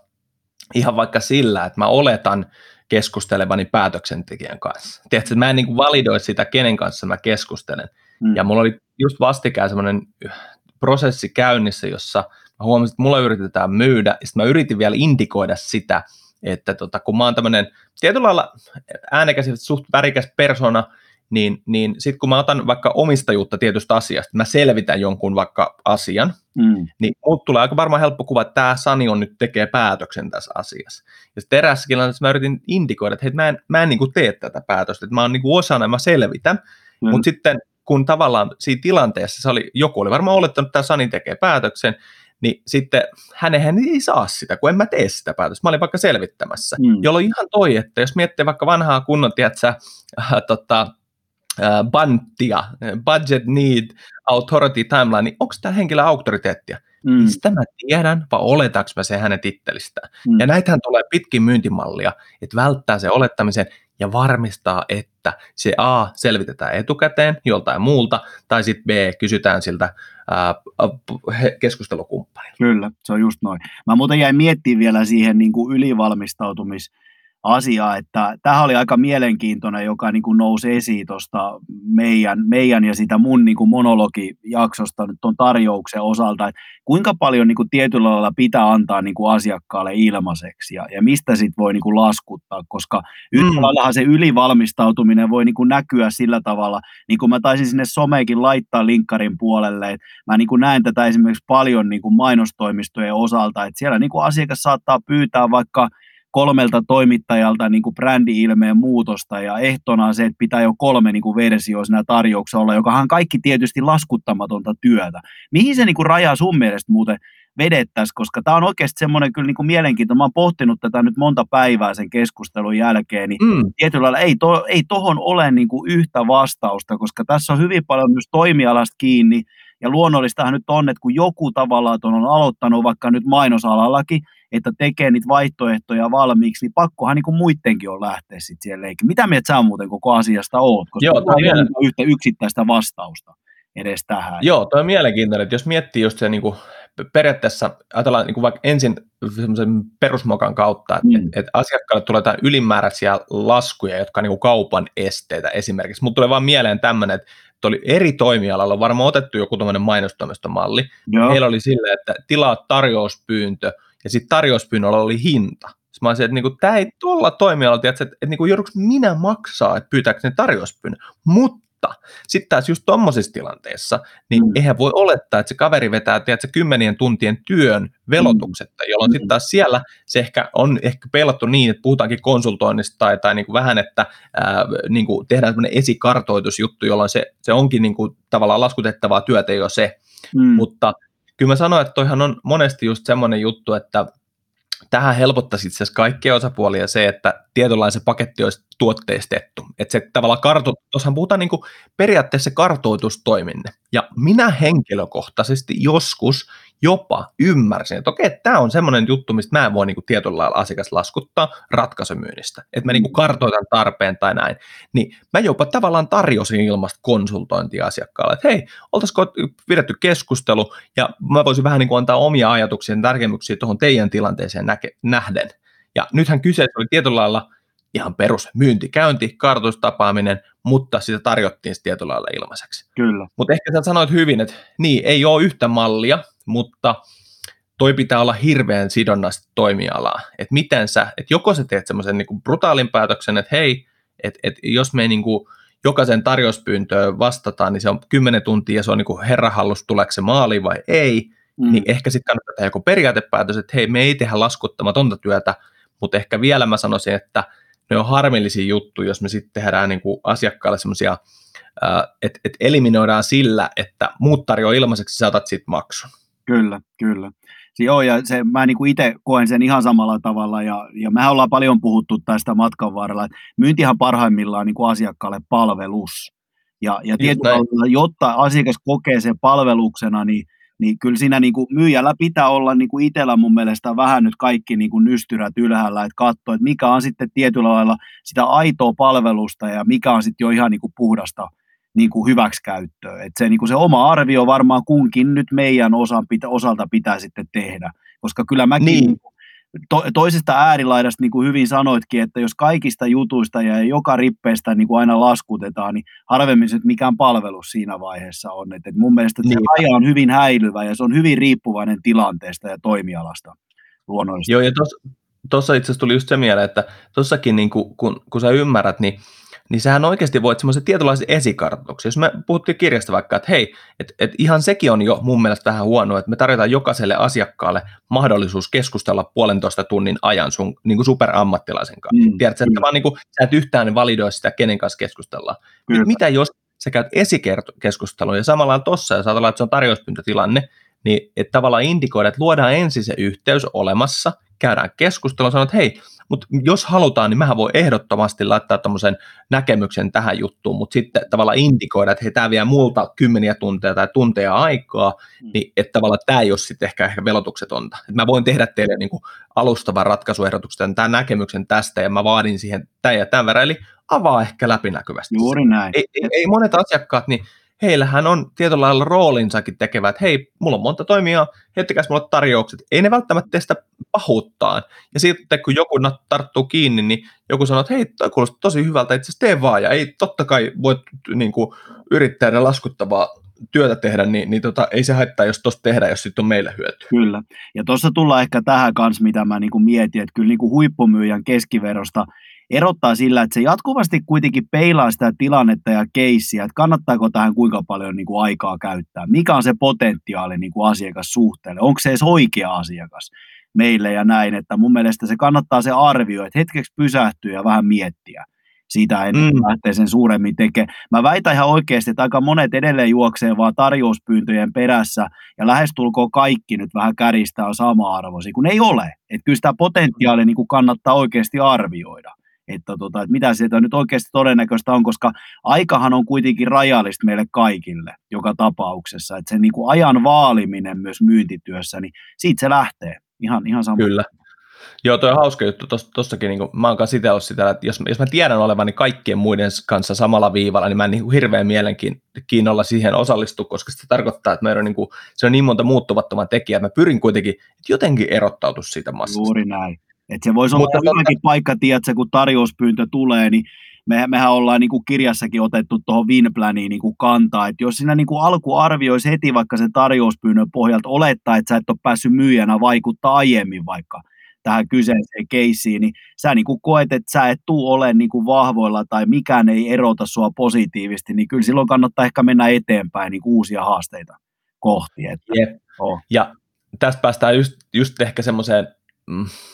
ihan vaikka sillä, että mä oletan keskustelevani päätöksentekijän kanssa. Tiedätkö, mä en niin kuin validoi sitä, kenen kanssa mä keskustelen. Mm. Ja mulla oli just vastikään sellainen... prosessi käynnissä, jossa mä huomasin, että mulla yritetään myydä, ja sitten mä yritin vielä indikoida sitä, että tota, kun mä oon tämmöinen tietyllä lailla äänekäs, suht värikäs persona, niin, niin sitten kun mä otan vaikka omistajuutta tietystä asiasta, mä selvitän jonkun vaikka asian, mm. niin mut tulee aika varmaan helppo kuva, että tämä Sani on nyt tekee päätöksen tässä asiassa. Ja sitten eräässä tilanteessa mä yritin indikoida, että hei, mä en, mä en niin kuin tee tätä päätöstä, että mä oon niin kuin osana ja mä selvitän, mm. mutta sitten kun tavallaan siinä tilanteessa se oli, joku oli varmaan olettanut, että tämä Sani tekee päätöksen, niin sitten hänenhän ei saa sitä, kun en mä tee sitä päätöstä. Mä olin vaikka selvittämässä, mm. jolloin ihan toi, että jos miettii vaikka vanhaa kunnon, tiedätkö, äh, tota, äh, banttia, budget need, authority timeline, niin onko tämä henkilö auktoriteettia? Mm. Mistä mä tiedän, vai oletaanko mä sen hänen tittelistään? Mm. Ja näitähän tulee pitkin myyntimallia, että välttää se olettamisen, ja varmistaa, että se A selvitetään etukäteen joltain muulta, tai sitten B kysytään siltä ää, keskustelukumppanilta. Kyllä, se on just noin. Mä muuten jäin miettimään vielä siihen niin kuin ylivalmistautumisasiaan, että tämähän oli aika mielenkiintoinen, joka niin kuin nousi esiin tuosta meidän, meidän ja sitä mun niin kuin monologijaksosta nyt ton tarjouksen osalta, että kuinka paljon niin kuin tietyllä lailla pitää antaa niin kuin asiakkaalle ilmaiseksi ja, ja mistä sit voi niin kuin laskuttaa, koska yhtä laillahan se ylivalmistautuminen voi niin kuin näkyä sillä tavalla, niin kuin mä taisin sinne someenkin laittaa linkkarin puolelle, että mä niin kuin näen tätä esimerkiksi paljon niin kuin mainostoimistojen osalta, että siellä niin kuin asiakas saattaa pyytää vaikka kolmelta toimittajalta niin kuin brändi-ilmeen muutosta ja ehtona on se, että pitää jo kolme niin kuin versioa siinä tarjouksessa olla, joka on kaikki tietysti laskuttamatonta työtä. Mihin se niin kuin raja sun mielestä muuten vedettäisiin, koska tämä on oikeasti semmoinen kyllä niin kuin mielenkiintoinen. Mä oon pohtinut tätä nyt monta päivää sen keskustelun jälkeen, niin mm. tietyllä lailla ei, to, ei tohon ole niin kuin yhtä vastausta, koska tässä on hyvin paljon myös toimialasta kiinni ja luonnollistahan nyt on, että kun joku tavallaan on aloittanut vaikka nyt mainosalallakin, että tekee niitä vaihtoehtoja valmiiksi, niin pakkohan niin kuin muittenkin on lähteä sitten siihen leikin. Mitä mieltä sä muuten koko asiasta oot? Koska Joo, ei ole yhtä yksittäistä vastausta edes tähän. Joo, toi on mielenkiintoinen, että jos miettii just se niin kuin periaatteessa, ajatellaan niin kuin vaikka ensin semmoisen perusmokan kautta, että, mm. että asiakkaalle tulee jotain ylimääräisiä laskuja, jotka on niin kuin kaupan esteitä esimerkiksi. Mut tulee vaan mieleen tämmöinen, että oli eri toimialalla on varmaan otettu joku tuommoinen mainostoimistomalli. Meillä oli silleen, että tilaa tarjouspyyntö, ja sitten tarjouspyynnöllä oli hinta. Sitten mä olisin, että niinku, tämä ei tuolla toimialalla, että, että niinku, joudunko minä maksaa, että pyytääkö ne tarjouspyynnön. Mutta sitten taas just tuommoisessa tilanteessa, niin mm. eihän voi olettaa, että se kaveri vetää tiedätkö, kymmenien tuntien työn velotuksetta, jolloin mm. sitten taas siellä se ehkä on ehkä pelattu niin, että puhutaankin konsultoinnista tai, tai niinku vähän, että ää, niinku, tehdään sellainen esikartoitusjuttu, jolloin se, se onkin niinku, tavallaan laskutettavaa työtä jo se, mm. mutta kyllä mä sanoin, että toihan on monesti just semmoinen juttu, että tähän helpottaisi itse asiassa kaikkia osapuolia se, että tietynlainen se paketti olisi tuotteistettu. Että se tavallaan kartoitus, tuossahan puhutaan niin kuin periaatteessa kartoitustoiminne. Ja minä henkilökohtaisesti joskus jopa ymmärsin, että okei, tämä on semmoinen juttu, mistä mä en voi niin kuin tietyllä lailla asiakas laskuttaa ratkaisumyynnistä. Että mä niin kuin kartoitan tarpeen tai näin. Niin mä jopa tavallaan tarjosin ilmasta konsultointia asiakkaalle, että hei, oltaisiko pidetty keskustelu, ja mä voisin vähän niin kuin antaa omia ajatuksia ja tarkemmuksiä tuohon teidän tilanteeseen näke- nähden. Ja nythän kyseessä oli tietyllä lailla ihan perus myyntikäynti, kartoitustapaaminen, mutta sitä tarjottiin tietyllä lailla ilmaiseksi. Kyllä. Mutta ehkä sä sanoit hyvin, että niin, ei ole yhtä mallia, mutta toi pitää olla hirveän sidonnaista toimialaa. Että miten sä, että joko sä teet semmoisen niinku brutaalin päätöksen, että hei, että et jos me niinku jokaisen tarjouspyyntöön vastataan, niin se on kymmenen tuntia ja se on niinku herrahallus, tuleeko se maaliin vai ei. mm. niin ehkä sitten kannattaa tehdä joku periaatepäätös, että hei, me ei tehdä laskuttamatonta työtä, mutta ehkä vielä mä sanoisin, että ne on harmillisia juttuja, jos me sitten tehdään niin kuin asiakkaalle semmoisia, että et eliminoidaan sillä, että muut tarjoaa ilmaiseksi, sä otat sit maksun. Kyllä, kyllä. Joo, ja se, mä niin kuin itse koen sen ihan samalla tavalla, ja, ja mehän ollaan paljon puhuttu tästä matkan varrella, että myyntihän parhaimmillaan niin kuin asiakkaalle palvelus, ja, ja tietyllä tavalla, jotta asiakas kokee sen palveluksena, niin, niin kyllä siinä niin kuin myyjällä pitää olla niin kuin itsellä mun mielestä vähän nyt kaikki niin kuin nystyrät ylhäällä, että katsoo, että mikä on sitten tietyllä lailla sitä aitoa palvelusta, ja mikä on sitten jo ihan niin kuin puhdasta niin kuin hyväksikäyttöön. Et se, niin kuin se oma arvio varmaan kunkin nyt meidän osan pitä, osalta pitää sitten tehdä, koska kyllä mäkin niin. to, toisesta äärilaidasta niin kuin hyvin sanoitkin, että jos kaikista jutuista ja joka rippeestä niin kuin aina laskutetaan, niin harvemmin se nyt mikään palvelus siinä vaiheessa on. Et, et mun mielestä niin. se raja on hyvin häilyvä ja se on hyvin riippuvainen tilanteesta ja toimialasta luonnollisesti. Joo, ja tuossa itse asiassa tuli just se mieleen, että tuossakin niin kun, kun, kun sä ymmärrät, niin niin sähän oikeasti voit semmoisen tietynlaisen esikartoituksen. Jos me puhuttiin kirjasta vaikka, että hei, että et ihan sekin on jo mun mielestä vähän huonoa, että me tarjotaan jokaiselle asiakkaalle mahdollisuus keskustella puolentoista tunnin ajan sun niin kuin superammattilaisen kanssa. Mm, tiedätkö, että vaan niin kuin, sä et yhtään validoi sitä, kenen kanssa keskustellaan. Nyt mitä jos sä käyt esikeskustelua ja samallaan tossa, ja saatellaan, että se on tarjouspyyntötilanne, niin että tavallaan indikoida, että luodaan ensin se yhteys olemassa, käydään keskustelua, sanotaan, että hei, mutta jos halutaan, niin mähän voi ehdottomasti laittaa tämmöisen näkemyksen tähän juttuun, mutta sitten tavallaan indikoida, että hei, tämä vie multa kymmeniä tunteja tai tunteja aikaa, mm. niin että tavallaan tämä ei ole sitten ehkä, ehkä velotuksetonta. Et mä voin tehdä teille niin kuin alustavan ratkaisuehdotuksen, tämän näkemyksen tästä, ja mä vaadin siihen tämän ja tämän verran, eli avaa ehkä läpinäkyvästi. Juuri näin. Ei, ei, ei monet asiakkaat, niin heillähän on tietyllä lailla roolinsakin tekevät, että hei, mulla on monta toimijaa, heittäkääs mulle tarjoukset. Ei ne välttämättä tee sitä pahuuttaan. Ja sitten kun joku tarttuu kiinni, niin joku sanoo, että hei, toi kuulostaa tosi hyvältä, itse asiassa tee vaan. Ja ei totta kai voi niin kuin, yrittäjänä laskuttavaa työtä tehdä, niin, niin tota, ei se haittaa, jos tuosta tehdään, jos sitten on meille hyötyä. Kyllä. Ja tuossa tullaan ehkä tähän kanssa, mitä mä niin kuin mietin, että kyllä niin kuin huippumyyjän keskiverosta erottaa sillä, että se jatkuvasti kuitenkin peilaa sitä tilannetta ja keissiä, että kannattaako tähän kuinka paljon niin kuin aikaa käyttää, mikä on se potentiaali niin kuin asiakassuhteelle, onko se edes oikea asiakas meille ja näin, että mun mielestä se kannattaa se arvio, että hetkeksi pysähtyä ja vähän miettiä sitä ennen mm. lähtee sen suuremmin tekemään. Mä väitän ihan oikeasti, että aika monet edelleen juoksee vaan tarjouspyyntöjen perässä ja lähestulkoon kaikki nyt vähän kärjistää sama-arvoisia, kun ei ole, että kyllä sitä potentiaalia niin kuin kannattaa oikeasti arvioida. Että, tota, että mitä sieltä nyt oikeasti todennäköistä on, koska aikahan on kuitenkin rajallista meille kaikille joka tapauksessa. Että sen niin kuin ajan vaaliminen myös myyntityössä, niin siitä se lähtee ihan, ihan samoin. Kyllä. Joo, toi on hauska juttu. Tuossakin niin mä oon kanssa itse ollut sitä, että jos, jos mä tiedän olevani kaikkien muiden kanssa samalla viivalla, niin mä en niin kuin hirveän mielenkiinnolla siihen osallistu, koska se tarkoittaa, että meidän on niin kuin, se on niin monta muuttumattoman tekijää. Mä pyrin kuitenkin, että jotenkin erottautua siitä massasta. Juuri näin. Että se voisi olla mutta hyväkin totta paikka, tiedätkö, kun tarjouspyyntö tulee, niin me, mehän ollaan niin kuin kirjassakin otettu tuohon Winplaniin niin kuin kantaa, että jos sinä niin kuin alku arvioisi heti vaikka sen tarjouspyynnön pohjalta olettaa, että sä et ole päässyt myyjänä vaikuttaa aiemmin vaikka tähän kyseiseen keissiin, niin sä niin kuin koet, että sä et tule olemaan niin kuin vahvoilla tai mikään ei erota sua positiivisesti, niin kyllä silloin kannattaa ehkä mennä eteenpäin niin kuin uusia haasteita kohti. Että, yep. oh. Ja tässä päästään just, just ehkä semmoiseen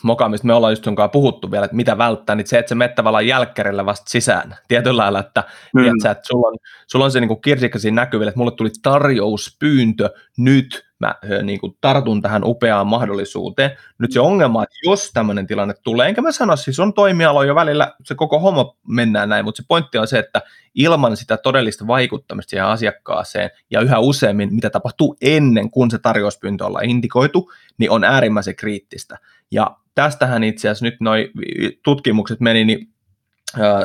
moka, mistä me ollaan just sunkaan puhuttu vielä, että mitä välttää, niin se, että sä menet tavallaan jälkkärillä vasta sisään. Tietyllä lailla, että, tiedätkö, että sulla, on, sulla on se niin kirsikka siinä näkyvillä, että mulle tuli tarjouspyyntö, nyt mä niin kuin tartun tähän upeaan mahdollisuuteen. Nyt se ongelma, että jos tämmöinen tilanne tulee, enkä mä sano, siis on toimialoja jo välillä, se koko homma mennään näin, mutta se pointti on se, että ilman sitä todellista vaikuttamista siihen asiakkaaseen ja yhä useammin, mitä tapahtuu ennen kuin se tarjouspyyntö ollaan indikoitu, niin on äärimmäisen kriittistä. Ja tästähän itse asiassa nyt noi tutkimukset meni, niin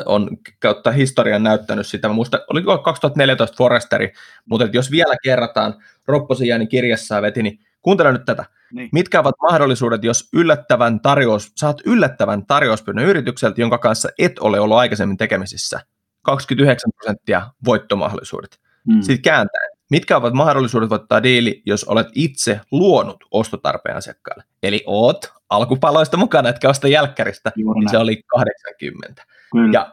on kautta historian näyttänyt sitä. Mä muistan, oli kaksituhattaneljätoista Forresteri, mutta jos vielä kerrataan, Ropposen Jääni kirjassaan veti, niin kuuntele nyt tätä. Niin. Mitkä ovat mahdollisuudet, jos yllättävän tarjous, saat yllättävän tarjouspyynnön yritykseltä, jonka kanssa et ole ollut aikaisemmin tekemisissä? kaksikymmentäyhdeksän prosenttia voittomahdollisuudet. Hmm. Sitten kääntäen. Mitkä ovat mahdollisuudet voittaa diili, jos olet itse luonut ostotarpeen asiakkaalle? Eli oot alkupaloista mukana, etkä osta jälkkäristä, niin se oli kahdeksankymmentä. Kyllä. Ja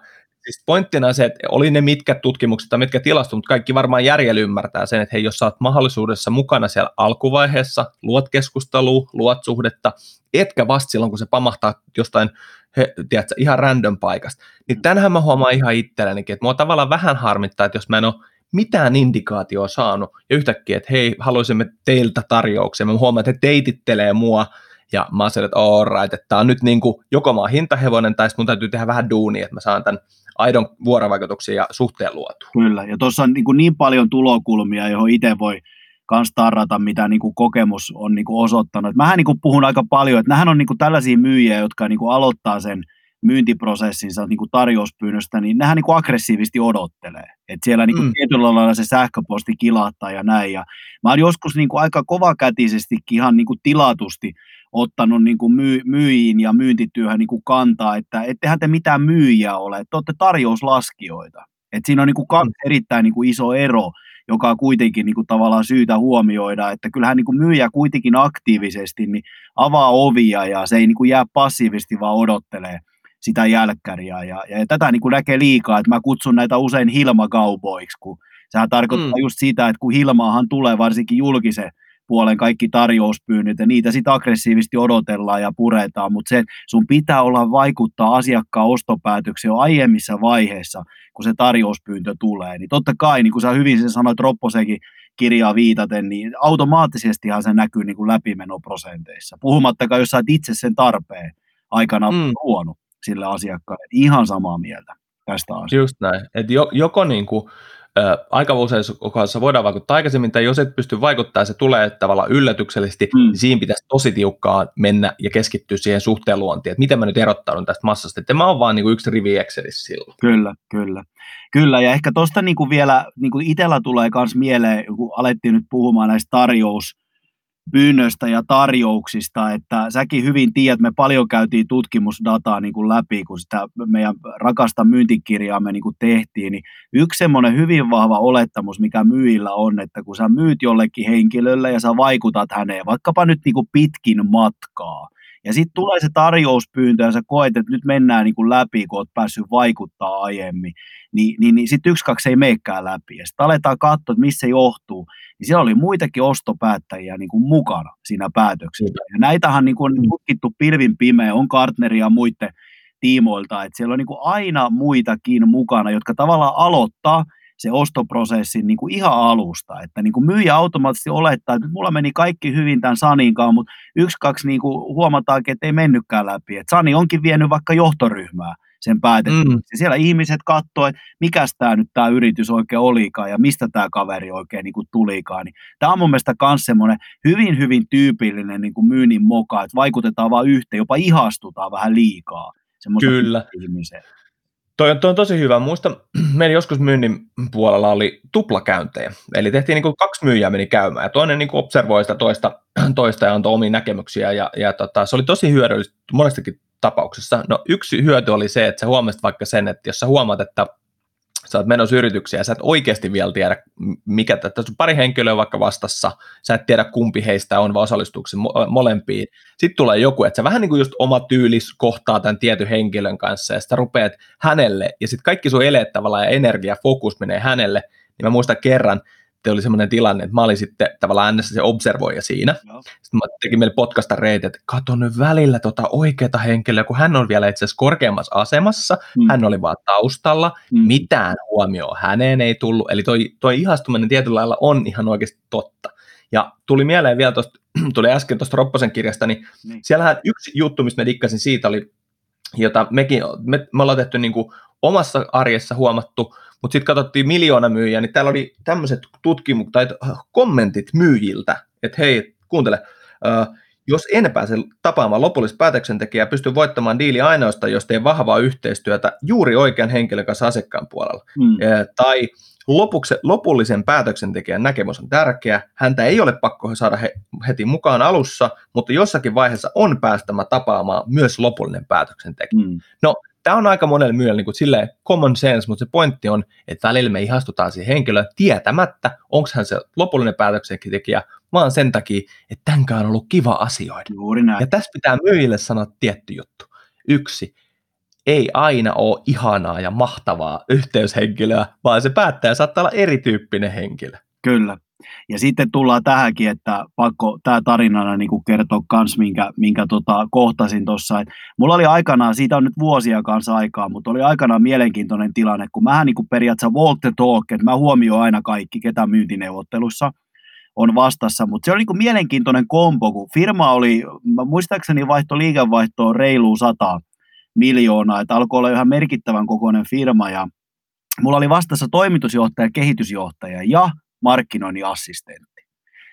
siis pointtina se, että oli ne mitkä tutkimukset tai mitkä tilastot, mutta kaikki varmaan järjellä ymmärtää sen, että hei, jos sä oot mahdollisuudessa mukana siellä alkuvaiheessa, luot keskustelua, luot suhdetta, etkä vasta silloin, kun se pamahtaa jostain, he, tiedätkö, ihan random paikasta. Niin tänähän mä huomaan ihan itsellänikin, että mua tavallaan vähän harmittaa, että jos mä en ole mitään indikaatioa saanut, ja yhtäkkiä, että hei, haluaisimme teiltä tarjouksia, mä huomaan, että he teitittelee mua, ja mä oon että all right, että tää on nyt niin kuin, joko mä oon hintahevonen, tai sitten mun täytyy tehdä vähän duunia, että mä saan tämän aidon vuorovaikutuksen ja suhteen luotua. Kyllä, ja tuossa on niin, niin paljon tulokulmia, johon itse voi kans tarrata, mitä niin kuin kokemus on niin kuin osoittanut. Mähän niin kuin puhun aika paljon, että nämähän on niin kuin tällaisia myyjiä, jotka niin kuin aloittaa sen myyntiprosessinsa niin kuin tarjouspyynnöstä, niin nämähän niin kuin aggressiivisesti odottelee. Että siellä niin kuin mm. tietyllä lailla se sähköposti kilahtaa ja näin. Ja mä oon joskus niin kuin aika kovakätisestikin ihan niin kuin tilatusti ottanut niin kuin myy- myyjiin ja myyntityöhön niin kuin kantaa, että ettehän te mitään myyjiä ole, että olette tarjouslaskijoita. Että siinä on niin kuin kaksi erittäin niin kuin iso ero, joka on kuitenkin niin kuin tavallaan syytä huomioida, että kyllähän niin kuin myyjä kuitenkin aktiivisesti niin avaa ovia ja se ei niin kuin jää passiivisesti, vaan odottelee sitä jälkkäriä. Ja, ja tätä niin kuin näkee liikaa, että mä kutsun näitä usein Hilma-cowboyiksi, kun sehän tarkoittaa mm. just sitä, että kun Hilmaahan tulee varsinkin julkisen puolen kaikki tarjouspyynnöt ja niitä sitten aggressiivisesti odotellaan ja puretaan, mutta se sun pitää olla vaikuttaa asiakkaan ostopäätöksiä jo aiemmissa vaiheissa, kun se tarjouspyyntö tulee. Niin totta kai, niin kuin sä hyvin sen sanoit Ropposenkin kirjaa viitaten, niin automaattisestihan se näkyy niin kuin läpimenoprosenteissa, puhumattakaan jos sä et itse sen tarpeen aikana mm. luonut sille asiakkaalle. Ihan samaa mieltä tästä asiasta. Just näin, että joko niin kuin aika usein kohdassa voidaan vaikuttaa aikaisemmin, tai jos et pysty vaikuttamaan, se tulee tavallaan yllätyksellisesti, mm. niin siinä pitäisi tosi tiukkaa mennä ja keskittyä siihen suhteen luontiin, että miten mä nyt erottaudun tästä massasta, että mä oon vaan niinku yksi rivi Excelissä silloin. Kyllä, kyllä. Kyllä, ja ehkä tuosta niinku vielä niinku itsellä tulee myös mieleen, kun alettiin nyt puhumaan näistä tarjouspyynnöistä ja tarjouksista, että säkin hyvin tiedät, me paljon käytiin tutkimusdataa niin kuin läpi, kun sitä meidän rakasta myyntikirjaa me niin kuin tehtiin, niin yksi semmoinen hyvin vahva olettamus, mikä myyjillä on, että kun sä myyt jollekin henkilölle ja sä vaikutat häneen, vaikkapa nyt niin kuin pitkin matkaa, ja sitten tulee se tarjouspyyntö ja sä koet, että nyt mennään niin kuin läpi, kun oot päässyt vaikuttaa aiemmin, niin, niin, niin sitten yksi kaksi ei meekään läpi. Ja sitten aletaan katsoa, että missä se johtuu. Niin siellä oli muitakin ostopäättäjiä niin kuin mukana siinä päätöksessä. Ja näitähän niin kuin on tutkittu pilvin pimeä, on Kartneria ja muiden tiimoilta, että siellä on niin kuin aina muitakin mukana, jotka tavallaan aloittaa se ostoprosessin niin kuin ihan alusta, että niin kuin myyjä automaattisesti olettaa, että nyt mulla meni kaikki hyvin tämän Saninkaan, mutta yksi, kaksi niin kuin huomataankin, että ei mennytkään läpi, että Sani onkin vienyt vaikka johtoryhmää sen päätetty, mm. siellä ihmiset katsoo, että mikäs tämä nyt tämä yritys oikein olikaan ja mistä tämä kaveri oikein niin kuin tulikaan, niin tämä on mun mielestä myös semmoinen hyvin, hyvin tyypillinen niin kuin myynnin moka, että vaikutetaan vaan yhteen, jopa ihastutaan vähän liikaa semmoisella ihmisellä. Toi on, toi on tosi hyvä. Muista, meillä joskus myynnin puolella oli tuplakäyntejä. Eli tehtiin niin kuin kaksi myyjää meni käymään ja toinen niin kuin observoi sitä toista, toista ja antoi omia näkemyksiä. Ja, ja tota, se oli tosi hyödyllistä monestakin tapauksessa. No yksi hyöty oli se, että sä huomasit vaikka sen, että jos sä huomaat, että sä oot menossa yrityksiä ja sä et oikeasti vielä tiedä, mikä tässä on pari henkilöä vaikka vastassa, sä et tiedä kumpi heistä on, vaan osallistuuko molempiin. Sitten tulee joku, että sä vähän niin kuin just oma tyylis kohtaa tämän tietyn henkilön kanssa ja sä rupeat hänelle ja sitten kaikki sun eleet tavallaan ja energia, fokus menee hänelle, niin mä muistan kerran, että oli semmoinen tilanne, että mä olin sitten tavallaan äänessä se observoija siinä. No. Sitten mä tekin meille podcasta reitin, että katso nyt välillä tota oikeata henkilöä, kun hän on vielä itse asiassa korkeammassa asemassa, mm. hän oli vaan taustalla, mm. mitään huomioon häneen ei tullut. Eli toi, toi ihastuminen tietyllä lailla on ihan oikeasti totta. Ja tuli mieleen vielä tuosta, tuli äsken tuosta Ropposen kirjasta, niin mm. siellähän yksi juttu, mistä mä dikkasin siitä oli, jota mekin, me, me ollaan tehty niin kuin omassa arjessa huomattu, mutta sitten katsottiin miljoona myyjää, niin täällä oli tämmöiset tutkimukset tai kommentit myyjiltä, että hei, kuuntele, äh, jos en pääse tapaamaan lopullista päätöksentekijää, pystyn voittamaan diili ainoastaan, jos teen vahvaa yhteistyötä juuri oikean henkilön kanssa asiakkaan puolella. Hmm. Äh, tai lopuksi, lopullisen päätöksentekijän näkemys on tärkeä, häntä ei ole pakko saada he, heti mukaan alussa, mutta jossakin vaiheessa on päästämä tapaamaan myös lopullinen päätöksentekijä. Hmm. No, tämä on aika monelle myyjälle niin kuin silleen common sense, mutta se pointti on, että välillä me ihastutaan siihen henkilöön tietämättä, onko hän se lopullinen päätöksentekijä, vaan sen takia, että tämänkään on ollut kiva asioida. Ja tässä pitää myyjille sanoa tietty juttu. Yksi, ei aina ole ihanaa ja mahtavaa yhteyshenkilöä, vaan se päättäjä saattaa olla erityyppinen henkilö. Kyllä. Ja sitten tullaan tähänkin, että pakko tämä tarinana niin kuin kertoa myös, minkä, minkä tota, kohtasin tuossa. Mulla oli aikanaan, siitä on nyt vuosia kanssa aikaa, mutta oli aikanaan mielenkiintoinen tilanne, kun mähän niin kuin periaatteessa walk the talk, että mä huomioin aina kaikki, ketä myyntineuvottelussa on vastassa, mutta se oli niin kuin mielenkiintoinen kombo, kun firma oli, mä muistaakseni vaihto liikevaihtoon reilu sata miljoonaa, että alkoi olla ihan merkittävän kokoinen firma, ja mulla oli vastassa toimitusjohtaja, kehitysjohtaja ja markkinoinnin assistentti.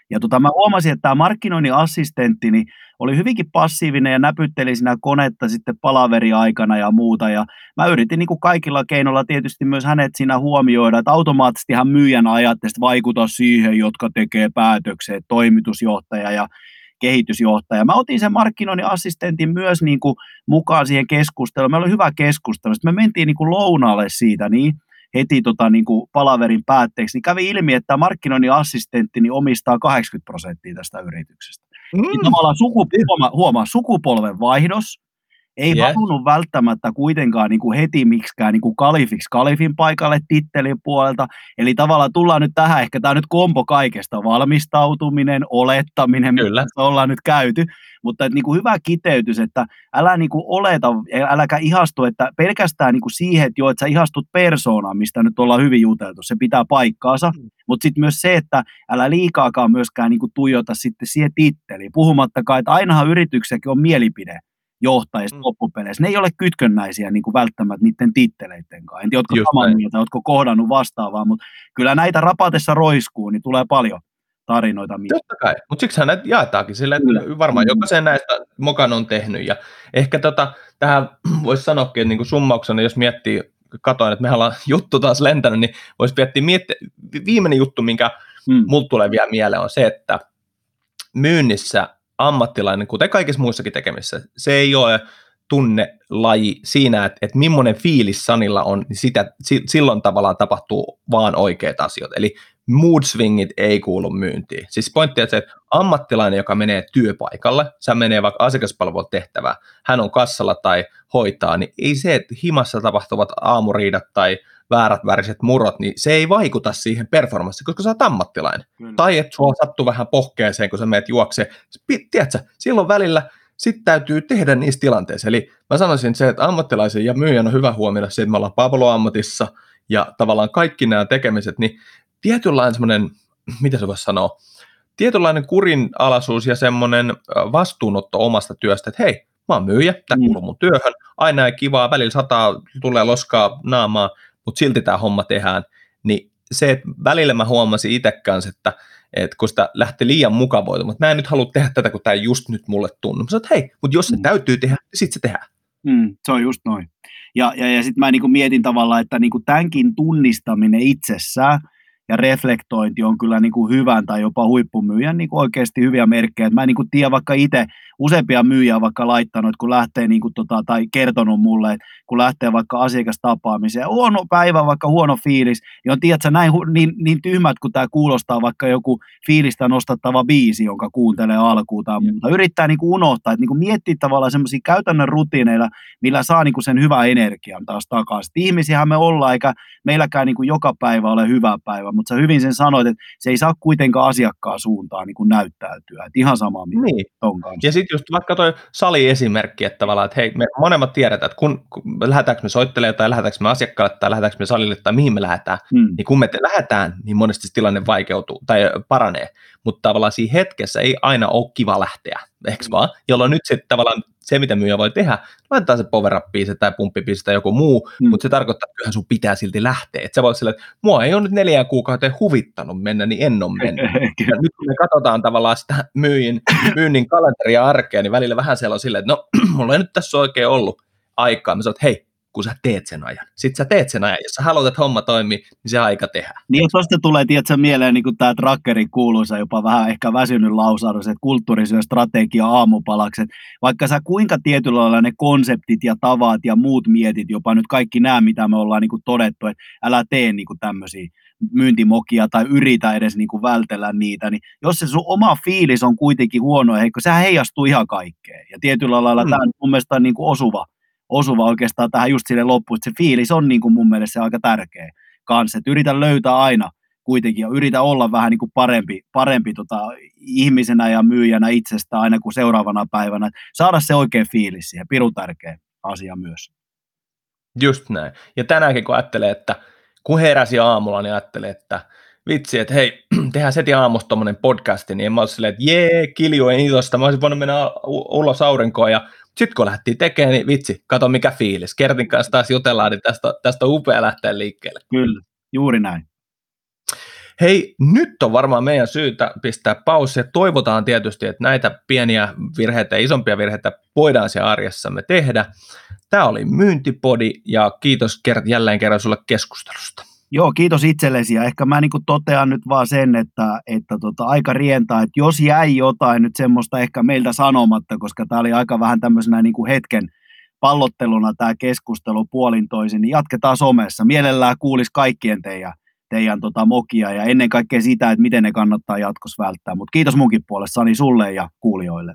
Ja tota, mä huomasin, että tämä markkinoinnin assistentti niin oli hyvinkin passiivinen ja näpytteli siinä konetta sitten palaveriaikana ja muuta. Ja mä yritin niin kuin kaikilla keinoilla tietysti myös hänet siinä huomioida, että automaattisestihan myyjän ajatteesta vaikuta siihen, jotka tekee päätökset, toimitusjohtaja ja kehitysjohtaja. Mä otin sen markkinoinnin assistentin myös niin kuin mukaan siihen keskusteluun. Meillä oli hyvä keskustelu. Sitten me mentiin niin kuin lounaalle siitä niin. heti tota, niin kuin palaverin päätteeksi, niin kävi ilmi, että markkinoinnin assistentti niin omistaa kahdeksankymmentä prosenttia tästä yrityksestä. Mm. Niin tavallaan sukupolven, huomaa, huomaa, sukupolven vaihdos ei yes. valunut välttämättä kuitenkaan niin kuin heti miksikään niin kuin kalifiksi kalifin paikalle tittelin puolelta. Eli tavallaan tullaan nyt tähän, ehkä tämä nyt kompo kaikesta, valmistautuminen, olettaminen, Kyllä. mitä ollaan nyt käyty. Mutta että niin kuin hyvä kiteytys, että älä niin kuin oleta, äläkä ihastu, että pelkästään niin kuin siihen, että, jo, että sä ihastut persoonaan, mistä nyt ollaan hyvin juteltu, se pitää paikkaansa, mm. mutta sitten myös se, että älä liikaakaan myöskään niin kuin tuijota sitten siihen titteliin, puhumattakaan, että ainahan yrityksessäkin on mielipidejohtajista mm. loppupeleissä, ne ei ole kytkennäisiä niin kuin välttämättä niiden titteleiden kanssa, entä ootko samaa mieltä, ootko kohdannut vastaavaa, mutta kyllä näitä rapatessa roiskuu, niin tulee paljon tarinoita. Totta kai, mutta siksihän näitä jaetaankin sillä, että varmaan jokaisen näistä mokan on tehnyt, ja ehkä tota, tähän voisi sanoakin, että niin summauksena, jos miettii, katoin, että mehän ollaan juttu taas lentänyt, niin voisi miettiä, miettiä viimeinen juttu, minkä mm. multa tulee vielä mieleen, on se, että myynnissä ammattilainen, kuten kaikissa muissakin tekemissä, se ei ole tunnelaji siinä, että, että millainen fiilis Sanilla on, niin sitä, silloin tavallaan tapahtuu vaan oikeat asiat, eli mood swingit ei kuulu myyntiin. Siis pointti on se, että ammattilainen, joka menee työpaikalle, sä menee vaikka asiakaspalvelun tehtävää, hän on kassalla tai hoitaa, niin ei se, että himassa tapahtuvat aamuriidat tai väärät väriset murot, niin se ei vaikuta siihen performanssiin, koska sä oot ammattilainen. Mm. Tai että sua sattuu vähän pohkeeseen, kun sä meet juokseen. Tiedätkö, silloin välillä sitten täytyy tehdä niissä tilanteissa. Eli mä sanoisin se, että ammattilaisen ja myyjän on hyvä huomioida se, että me ollaan Pablo-ammatissa ja tavallaan kaikki nämä tekemiset, niin tietynlainen semmoinen, mitä se voisi sanoa, tietynlainen kurinalaisuus ja semmoinen vastuunotto omasta työstä, että hei, mä oon myyjä, tämä kuuluu mun työhön, aina ei kivaa, välillä sataa, tulee loskaa naamaa, mutta silti tämä homma tehdään, niin se, että välillä mä huomasin itse kanssa, että, että kun sitä lähti liian mukavoitumaan, että mä en nyt halua tehdä tätä, kun tämä ei just nyt mulle tunnu, mä sanoin, että hei, mutta jos se mm. täytyy tehdä, niin sit se tehdään. Mm, se on just noin. Ja, ja, ja sitten mä niinku mietin tavallaan, että niinku tämänkin tunnistaminen itsessään, ja reflektointi on kyllä niin kuin hyvän tai jopa huippumyyjän niin kuin oikeasti hyviä merkkejä. Et mä en niin kuin tiedä vaikka itse, useampia myyjiä vaikka laittanut, kun lähtee niin kuin tota, tai kertonut mulle, että kun lähtee vaikka asiakastapaamiseen, huono päivä, vaikka huono fiilis, niin on tiedätkö, näin, niin, niin tyhmät, kun tämä kuulostaa vaikka joku fiilistä nostattava biisi, jonka kuuntelee alkuun tai muuta. Yrittää niin kuin unohtaa, että niin kuin miettii tavallaan semmoisia käytännön rutiineilla, millä saa niin kuin sen hyvän energian taas takaisin. Ihmisiähän me ollaan, eikä meilläkään niin kuin joka päivä ole hyvä päivä, mutta sä hyvin sen sanoit, että se ei saa kuitenkaan asiakkaan suuntaan niin kuin näyttäytyä. Et ihan samaa mitä niin. on kanssa. Ja sitten just vaikka toi sali-esimerkki, että tavallaan, että hei, me monemmat tiedetään, että kun, kun lähdetäänkö me soittelemaan tai lähdetäänkö me asiakkaalle tai lähdetäänkö me salille tai mihin me lähdetään, hmm. niin kun me te- lähdetään, niin monesti tilanne vaikeutuu tai paranee, mutta tavallaan siinä hetkessä ei aina ole kiva lähteä, eikö vaan, jolloin nyt sitten tavallaan se, mitä myyjä voi tehdä, laitetaan se power-up-biisi tai pumppi-biisi tai joku muu, mm. mutta se tarkoittaa, että kyllähän sun pitää silti lähteä. Että sä voit sillä, että mua ei ole nyt neljään kuukauteen huvittanut mennä, niin en ole mennyt. Ja nyt kun me katsotaan tavallaan sitä myyjin, myynnin kalenteria arkea, niin välillä vähän siellä on silleen, että no, mulla ei nyt tässä oikein ollut aikaa. Mä sanon, että hei, kun sä teet sen ajan. Sitten sä teet sen ajan. Jos sä haluat, että homma toimii, niin se aika tehdään. Niin jos tuosta tulee, tiedätkö, mieleen niin kuin tämä trackerin kuuluisa, jopa vähän ehkä väsynyt lausahdus, että kulttuurisyö strategia aamupalaksi. Että vaikka sä kuinka tietyllä lailla ne konseptit ja tavat ja muut mietit, jopa nyt kaikki nämä, mitä me ollaan niin kuin todettu, että älä tee niin kuin tämmöisiä myyntimokia tai yritä edes niin kuin vältellä niitä, niin jos se sun oma fiilis on kuitenkin huono ja heikko, sehän heijastuu ihan kaikkeen. Ja tietyllä lailla mm. tämä on mun mielestä niin kuin osuva. osuva oikeastaan tähän just sille loppuun, että se fiilis on niin kuin mun mielestä aika tärkeä kanssa, että yritä löytää aina kuitenkin ja yritä olla vähän niin kuin parempi, parempi tota, ihmisenä ja myyjänä itsestä aina kuin seuraavana päivänä, saada se oikea fiilis siihen, pirun tärkeä asia myös. Just näin. Ja tänäänkin kun ajattelee, että kun heräsi aamulla, niin ajattelee, että vitsi, että hei, tehdään seti aamusta tommonen podcasti, niin en mä ole silleen, että jee, kilju, ei ilosta, mä olisin voinut mennä ulos aurinkoon, ja sit kun lähdettiin tekemään, niin vitsi, kato mikä fiilis, Kertin kanssa taas jutellaan, niin tästä, tästä on upea lähteä liikkeelle. Kyllä, juuri näin. Hei, nyt on varmaan meidän syytä pistää paussi, ja toivotaan tietysti, että näitä pieniä virheitä ja isompia virheitä voidaan siellä arjessamme tehdä. Tämä oli Myyntipodi, ja kiitos Kert jälleen kerran sulle keskustelusta. Joo, kiitos itsellesi, ja ehkä mä niin kuin totean nyt vaan sen, että, että tota, aika rientää, että jos jäi jotain nyt semmoista ehkä meiltä sanomatta, koska tämä oli aika vähän tämmöisenä niin kuin hetken pallotteluna tämä keskustelu puolintoisin, niin jatketaan somessa. Mielellään kuulisi kaikkien teidän, teidän tota, mokia, ja ennen kaikkea sitä, että miten ne kannattaa jatkossa välttää, mutta kiitos munkin puolesta, Sani, sulle ja kuulijoille.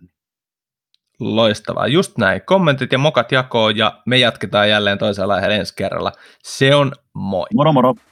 Loistavaa, just näin. Kommentit ja mokat jakoon, ja me jatketaan jälleen toisella lähellä ensi kerralla. Se on moi. Moro moro.